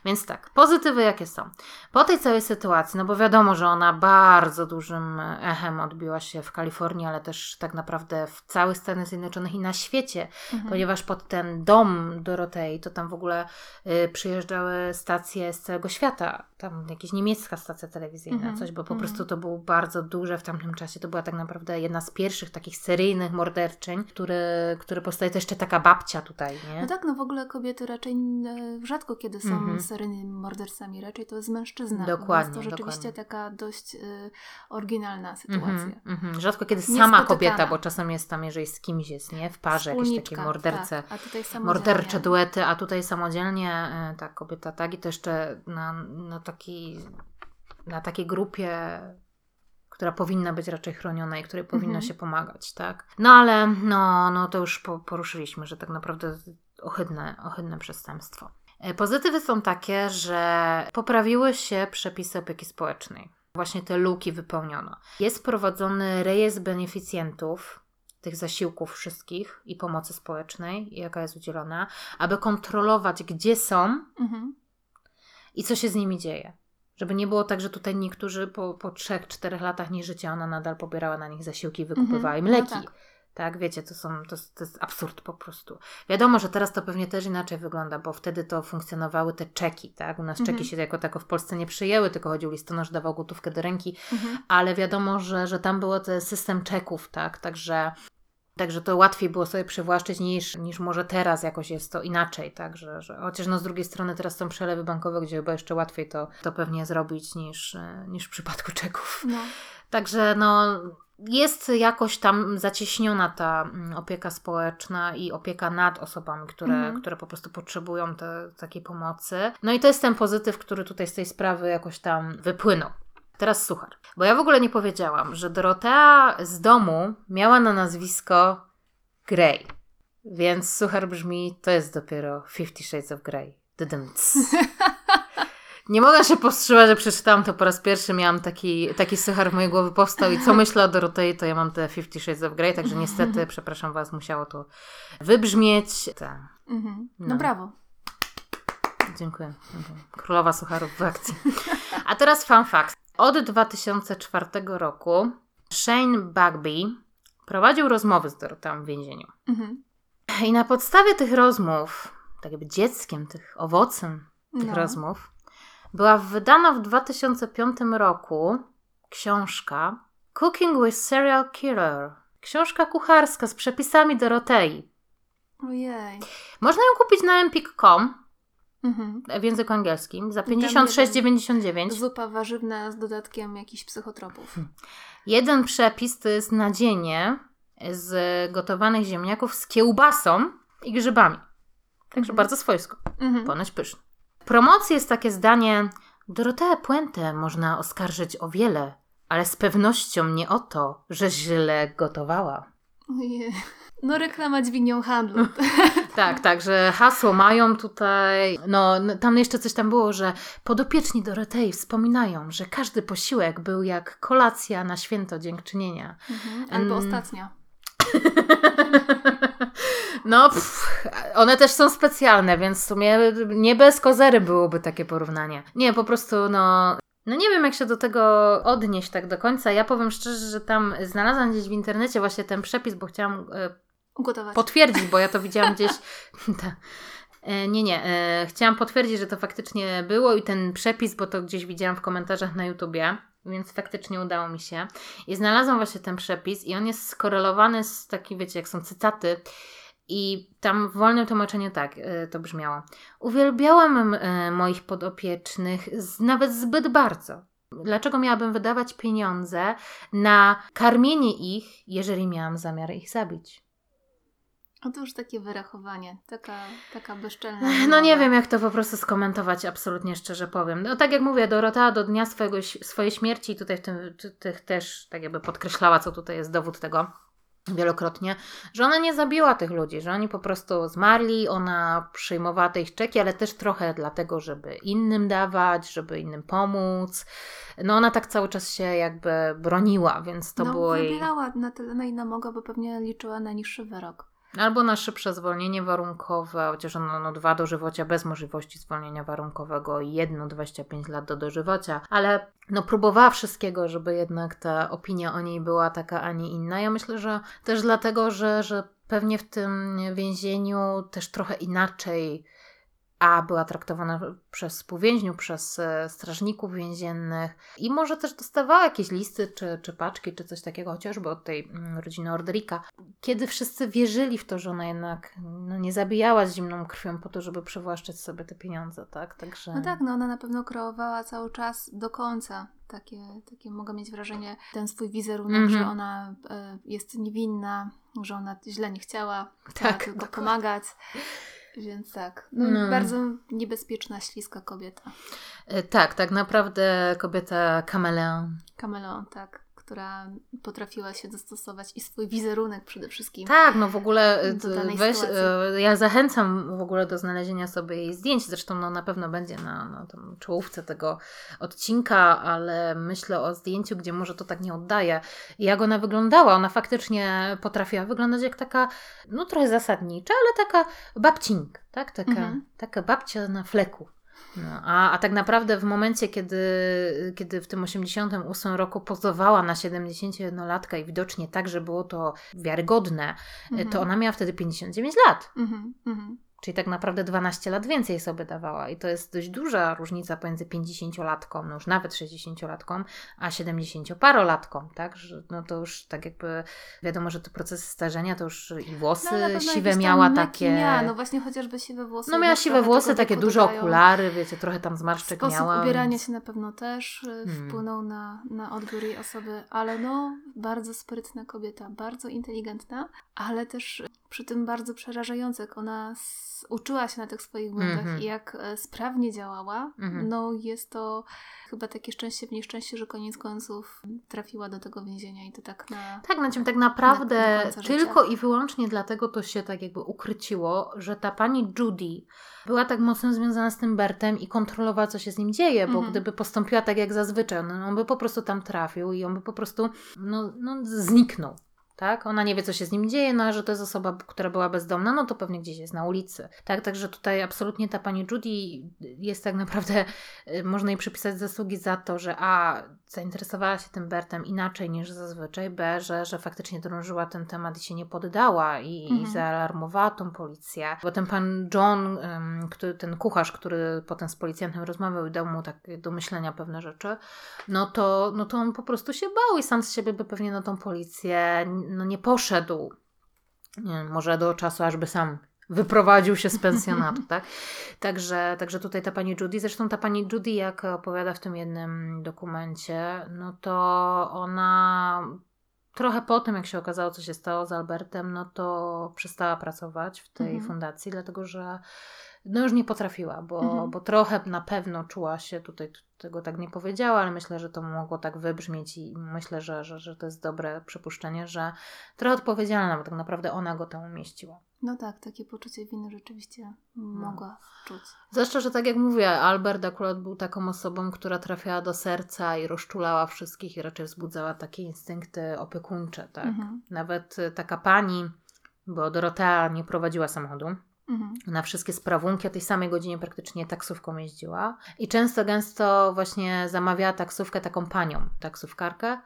Więc tak, pozytywy jakie są? Po tej całej sytuacji, no bo wiadomo, że ona bardzo dużym echem odbiła się w Kalifornii, ale też tak naprawdę w całych Stanach Zjednoczonych i na świecie, ponieważ pod ten dom Dorotei to tam w ogóle przyjeżdżały stacje z całego świata, tam jakaś niemiecka stacja telewizyjna, coś, bo po prostu to było bardzo duże w tamtym czasie, to była tak naprawdę jedna z pierwszych takich seryjnych morderczyń, które powstaje, to jeszcze taka babcia tutaj, nie? No tak, no w ogóle kobiety raczej rzadko kiedy są seryjnymi mordercami, raczej to jest mężczyzna. Dokładnie. Więc to rzeczywiście taka dość oryginalna sytuacja. Rzadko kiedy sama kobieta, bo czasem jest tam, jeżeli z kimś jest, nie? W parze jakieś takie morderce, mordercze duety, a tutaj samodzielnie ta kobieta, tak, i to jeszcze na takiej grupie, która powinna być raczej chroniona i której powinno się pomagać, tak? No ale no to już poruszyliśmy, że tak naprawdę ohydne przestępstwo. Pozytywy są takie, że poprawiły się przepisy opieki społecznej. Właśnie te luki wypełniono. Jest prowadzony rejestr beneficjentów tych zasiłków wszystkich i pomocy społecznej, jaka jest udzielona, aby kontrolować, gdzie są i co się z nimi dzieje. Żeby nie było tak, że tutaj niektórzy po 3-4 latach nieżycia ona nadal pobierała na nich zasiłki i wykupywała im leki. No tak. Tak, wiecie, to jest absurd po prostu. Wiadomo, że teraz to pewnie też inaczej wygląda, bo wtedy to funkcjonowały te czeki, tak? U nas czeki się jako w Polsce nie przyjęły, tylko chodził listonosz, dawał gotówkę do ręki, ale wiadomo, że tam był ten system czeków, tak? Także to łatwiej było sobie przywłaszczyć niż może teraz jakoś jest to inaczej, tak? Że chociaż z drugiej strony teraz są przelewy bankowe, gdzie chyba jeszcze łatwiej to pewnie zrobić niż w przypadku czeków. No. Także jest jakoś tam zacieśniona ta opieka społeczna i opieka nad osobami, które po prostu potrzebują takiej pomocy. No i to jest ten pozytyw, który tutaj z tej sprawy jakoś tam wypłynął. Teraz suchar. Bo ja w ogóle nie powiedziałam, że Dorothea z domu miała na nazwisko Grey. Więc suchar brzmi, to jest dopiero 50 Shades of Grey. Dydymc. Nie mogę się powstrzymać, że przeczytałam to po raz pierwszy, miałam taki suchar w mojej głowie powstał i co myślę o Dorothei, to ja mam te 50 Shades of Grey, także niestety, przepraszam Was, musiało to wybrzmieć. No brawo. Dziękuję. Królowa sucharów w akcji. A teraz fun fact. Od 2004 roku Shane Bugbee prowadził rozmowy z Dorotheą w więzieniu. I na podstawie tych rozmów, tak jakby dzieckiem, owocem tych rozmów, była wydana w 2005 roku książka Cooking with Serial Killer. Książka kucharska z przepisami Dorothei. Ojej. Można ją kupić na empik.com w języku angielskim za 56,99. Zupa warzywna z dodatkiem jakichś psychotropów. Jeden przepis to jest nadzienie z gotowanych ziemniaków z kiełbasą i grzybami. Także bardzo swojsko. Ponoć pyszne. W promocji jest takie zdanie: Dorothea Puente można oskarżyć o wiele, ale z pewnością nie o to, że źle gotowała. Ojej. No reklama dźwignią handlu. Tak, że hasło mają tutaj. No tam jeszcze coś tam było, że podopieczni Dorothei wspominają, że każdy posiłek był jak kolacja na święto dziękczynienia. Albo ostatnia. No, one też są specjalne, więc w sumie nie bez kozery byłoby takie porównanie. Nie, po prostu no nie wiem, jak się do tego odnieść tak do końca. Ja powiem szczerze, że tam znalazłam gdzieś w internecie właśnie ten przepis, bo chciałam potwierdzić, bo ja to widziałam gdzieś... Chciałam potwierdzić, że to faktycznie było i ten przepis, bo to gdzieś widziałam w komentarzach na YouTubie, więc faktycznie udało mi się. I znalazłam właśnie ten przepis i on jest skorelowany z taki, wiecie, jak są cytaty. I tam w wolnym tłumaczeniu tak to brzmiało. Uwielbiałam moich podopiecznych nawet zbyt bardzo. Dlaczego miałabym wydawać pieniądze na karmienie ich, jeżeli miałam zamiar ich zabić? A to już takie wyrachowanie, taka bezczelna. No nie wiem, jak to po prostu skomentować, absolutnie szczerze powiem. No tak jak mówię, Dorothea do dnia swojej śmierci, tutaj w tym też tak jakby podkreślała, co tutaj jest dowód tego, wielokrotnie, że ona nie zabiła tych ludzi, że oni po prostu zmarli, ona przyjmowała te ich czeki, ale też trochę dlatego, żeby innym dawać, żeby innym pomóc. No ona tak cały czas się jakby broniła, więc to było jej... wybierała na tyle, na ile mogła, bo pewnie liczyła na niższy wyrok. Albo na szybsze zwolnienie warunkowe, chociaż ono 2 dożywocia bez możliwości zwolnienia warunkowego i 25 lat do dożywocia, ale próbowała wszystkiego, żeby jednak ta opinia o niej była taka, a nie inna. Ja myślę, że też dlatego, że pewnie w tym więzieniu też trochę inaczej była traktowana przez współwięźniów, przez strażników więziennych i może też dostawała jakieś listy, czy paczki, czy coś takiego, chociażby od tej rodziny Ordarika. Kiedy wszyscy wierzyli w to, że ona jednak nie zabijała z zimną krwią po to, żeby przywłaszczyć sobie te pieniądze, tak? Także... ona na pewno kreowała cały czas do końca. Takie mogę mieć wrażenie, ten swój wizerunek, że ona jest niewinna, że ona źle nie chciała tylko dokładnie pomagać. Więc tak, bardzo niebezpieczna, śliska kobieta. Tak naprawdę kobieta kameleon. Kameleon, tak, która potrafiła się dostosować i swój wizerunek przede wszystkim. Tak, w ogóle ja zachęcam w ogóle do znalezienia sobie jej zdjęć, zresztą na pewno będzie na tam czołówce tego odcinka, ale myślę o zdjęciu, gdzie może to tak nie oddaje. I jak ona wyglądała, ona faktycznie potrafiła wyglądać jak taka, trochę zasadnicza, ale taka babcinka, tak? Taka babcia na fleku. A tak naprawdę w momencie, kiedy w tym 1988 roku pozowała na 71-latka i widocznie tak, że było to wiarygodne, to ona miała wtedy 59 lat. Czyli tak naprawdę 12 lat więcej sobie dawała. I to jest dość duża różnica pomiędzy 50-latką, już nawet 60-latką, a 70-parolatką, tak? Że, to już tak jakby wiadomo, że te procesy starzenia to już i włosy siwe miała takie... właśnie chociażby siwe włosy. Miała siwe włosy, takie duże okulary, trochę tam zmarszczek miała. Sposób ubierania się na pewno też wpłynął na odbiór jej osoby, ale bardzo sprytna kobieta, bardzo inteligentna, ale też przy tym bardzo przerażająca, jak ona uczyła się na tych swoich błędach i jak sprawnie działała, jest to chyba takie szczęście w nieszczęściu, że koniec końców trafiła do tego więzienia i to tak na... tak naprawdę na tylko i wyłącznie dlatego to się tak jakby ukryciło, że ta pani Judy była tak mocno związana z tym Bertem i kontrolowała, co się z nim dzieje, bo gdyby postąpiła tak jak zazwyczaj, on by po prostu tam trafił i on by po prostu zniknął. Tak? Ona nie wie, co się z nim dzieje, a że to jest osoba, która była bezdomna, to pewnie gdzieś jest na ulicy. Tak? Także tutaj absolutnie ta pani Judy jest tak naprawdę, można jej przypisać zasługi za to, że zainteresowała się tym Bertem inaczej niż zazwyczaj, że faktycznie drążyła ten temat i się nie poddała i zaalarmowała tą policję. Bo ten pan John, ten kucharz, który potem z policjantem rozmawiał i dał mu tak do myślenia pewne rzeczy, to on po prostu się bał i sam z siebie by pewnie na tą policję nie poszedł, może do czasu, ażby sam wyprowadził się z pensjonatu, tak? Także tutaj ta pani Judy, zresztą ta pani Judy, jak opowiada w tym jednym dokumencie, to ona trochę po tym, jak się okazało, co się stało z Albertem, to przestała pracować w tej fundacji, dlatego że no już nie potrafiła, bo trochę na pewno czuła się, tutaj tego tak nie powiedziała, ale myślę, że to mogło tak wybrzmieć i myślę, że to jest dobre przypuszczenie, że trochę odpowiedzialna, bo tak naprawdę ona go tam umieściła. No tak, takie poczucie winy rzeczywiście mogła czuć. Zwłaszcza, że tak jak mówię, Albert akurat był taką osobą, która trafiała do serca i rozczulała wszystkich i raczej wzbudzała takie instynkty opiekuńcze, tak? Nawet taka pani, bo Dorothea nie prowadziła samochodu, na wszystkie sprawunki o tej samej godzinie praktycznie taksówką jeździła i często gęsto właśnie zamawiała taksówkę taką panią, taksówkarkę.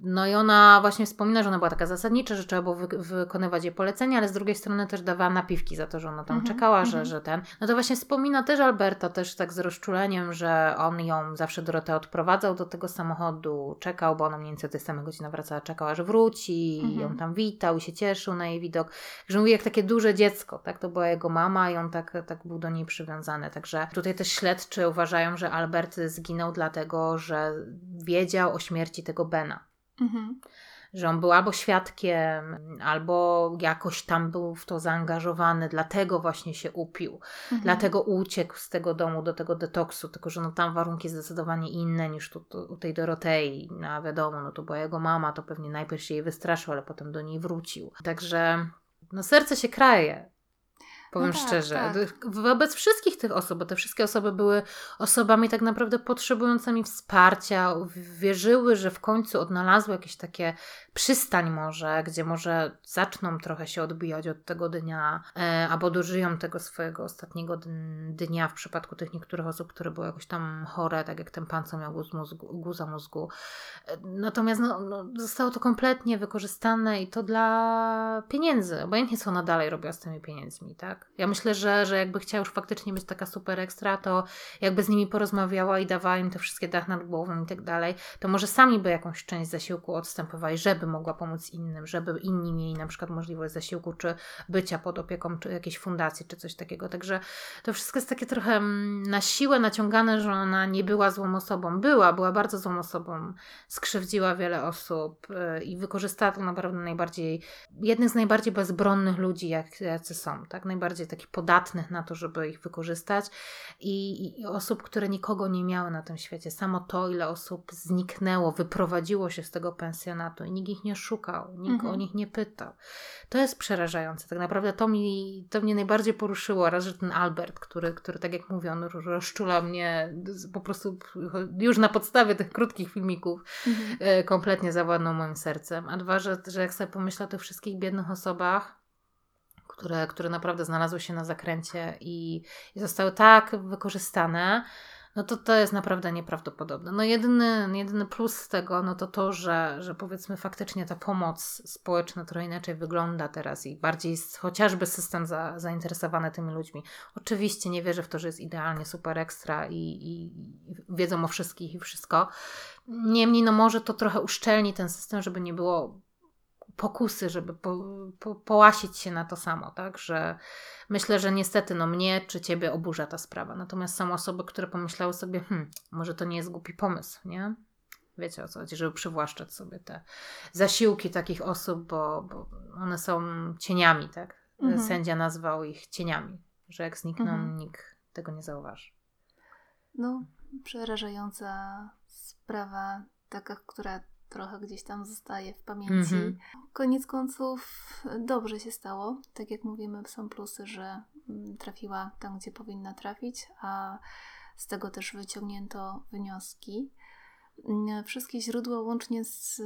No i ona właśnie wspomina, że ona była taka zasadnicza, że trzeba było wykonywać jej polecenia, ale z drugiej strony też dawała napiwki za to, że ona tam czekała, że ten... No to właśnie wspomina też Alberta, też tak z rozczuleniem, że on ją zawsze Dorothea odprowadzał do tego samochodu, czekał, bo ona mniej więcej o tej samej godzinie wracała, czekała, że wróci i ją tam witał i się cieszył na jej widok. Że mówi jak takie duże dziecko, tak? To była jego mama i on tak był do niej przywiązany. Także tutaj też śledczy uważają, że Albert zginął dlatego, że wiedział o śmierci tego Bena. Że on był albo świadkiem, albo jakoś tam był w to zaangażowany, dlatego właśnie się upił, dlatego uciekł z tego domu do tego detoksu, tylko że no tam warunki zdecydowanie inne niż tu, u tej Dorothei, no wiadomo, no to była jego mama, to pewnie najpierw się jej wystraszył, ale potem do niej wrócił, także no serce się kraje. Powiem tak, szczerze, tak. Wobec wszystkich tych osób, bo te wszystkie osoby były osobami tak naprawdę potrzebującymi wsparcia, wierzyły, że w końcu odnalazły jakieś takie przystań może, gdzie może zaczną trochę się odbijać od tego dnia, albo dożyją tego swojego ostatniego dnia w przypadku tych niektórych osób, które były jakoś tam chore, tak jak ten pan, co miał guza mózgu. Natomiast zostało to kompletnie wykorzystane i to dla pieniędzy, obojętnie co ona dalej robiła z tymi pieniędzmi, tak? Ja myślę, że jakby chciała już faktycznie być taka super ekstra, to jakby z nimi porozmawiała i dawała im te wszystkie dach nad głową i tak dalej, to może sami by jakąś część zasiłku odstępowali, żeby mogła pomóc innym, żeby inni mieli na przykład możliwość zasiłku, czy bycia pod opieką, czy jakiejś fundacji, czy coś takiego. Także to wszystko jest takie trochę na siłę naciągane, że ona nie była złą osobą. Była bardzo złą osobą, skrzywdziła wiele osób i wykorzystała to naprawdę jednych z najbardziej bezbronnych ludzi, jacy są, tak? Najbardziej takich podatnych na to, żeby ich wykorzystać i osób, które nikogo nie miały na tym świecie. Samo to, ile osób zniknęło, wyprowadziło się z tego pensjonatu i nikt ich nie szukał, nikt o nich nie pytał. To jest przerażające. Tak naprawdę to mnie najbardziej poruszyło. Raz, że ten Albert, który tak jak mówię, on rozczula mnie po prostu już na podstawie tych krótkich filmików kompletnie zawładnął moim sercem. A dwa, że jak sobie pomyślę o tych wszystkich biednych osobach, które naprawdę znalazły się na zakręcie i zostały tak wykorzystane, no to jest naprawdę nieprawdopodobne. No jedyny plus tego, no to, że powiedzmy faktycznie ta pomoc społeczna trochę inaczej wygląda teraz i bardziej jest chociażby system zainteresowany tymi ludźmi. Oczywiście nie wierzę w to, że jest idealnie super ekstra i wiedzą o wszystkich i wszystko. Niemniej może to trochę uszczelni ten system, żeby nie było pokusy, żeby połasić się na to samo, tak, że myślę, że niestety mnie czy ciebie oburza ta sprawa, natomiast są osoby, które pomyślały sobie, może to nie jest głupi pomysł, nie? Wiecie o co chodzi, żeby przywłaszczać sobie te zasiłki takich osób, bo one są cieniami, tak? Sędzia nazwał ich cieniami, że jak znikną, nikt tego nie zauważy. No, przerażająca sprawa, taka, która trochę gdzieś tam zostaje w pamięci. Koniec końców dobrze się stało. Tak jak mówimy, są plusy, że trafiła tam, gdzie powinna trafić, a z tego też wyciągnięto wnioski. Wszystkie źródła, łącznie z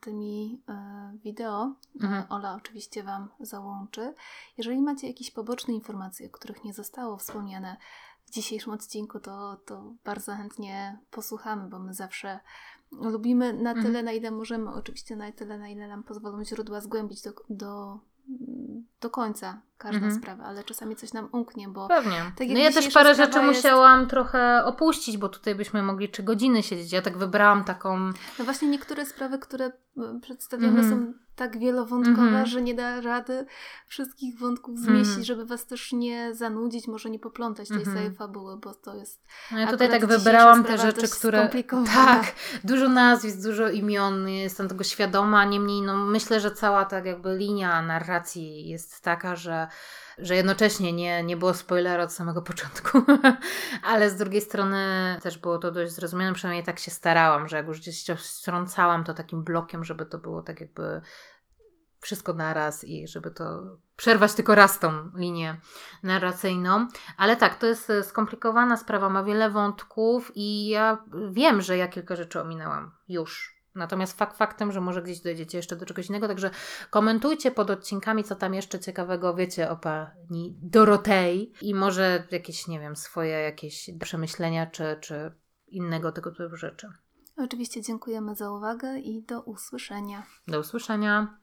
tymi wideo, Ola oczywiście Wam załączy. Jeżeli macie jakieś poboczne informacje, o których nie zostało wspomniane w dzisiejszym odcinku, to bardzo chętnie posłuchamy, bo my zawsze lubimy na tyle, na ile możemy, oczywiście na tyle, na ile nam pozwolą źródła, zgłębić do końca każda sprawa, ale czasami coś nam umknie, bo... Pewnie. Tak, ja też parę rzeczy musiałam trochę opuścić, bo tutaj byśmy mogli 3 godziny siedzieć. Ja tak wybrałam taką... No właśnie niektóre sprawy, które przedstawione są tak wielowątkowe, że nie da rady wszystkich wątków zmieścić, żeby Was też nie zanudzić, może nie poplątać tej całej fabuły, bo to jest... No ja tutaj tak wybrałam te rzeczy, które... Tak, dużo nazwisk, dużo imion, jestem tego świadoma, niemniej myślę, że cała tak jakby linia narracji jest jest taka, że jednocześnie nie było spoilera od samego początku, ale z drugiej strony też było to dość zrozumiane, przynajmniej tak się starałam, że jak już gdzieś wstrącałam to takim blokiem, żeby to było tak jakby wszystko naraz i żeby to przerwać tylko raz tą linię narracyjną. Ale tak, to jest skomplikowana sprawa, ma wiele wątków i ja wiem, że ja kilka rzeczy ominęłam już. Natomiast faktem, że może gdzieś dojdziecie jeszcze do czegoś innego, także komentujcie pod odcinkami, co tam jeszcze ciekawego wiecie o pani Dorotei i może jakieś, nie wiem, swoje jakieś przemyślenia czy innego tego typu rzeczy. Oczywiście dziękujemy za uwagę i do usłyszenia. Do usłyszenia.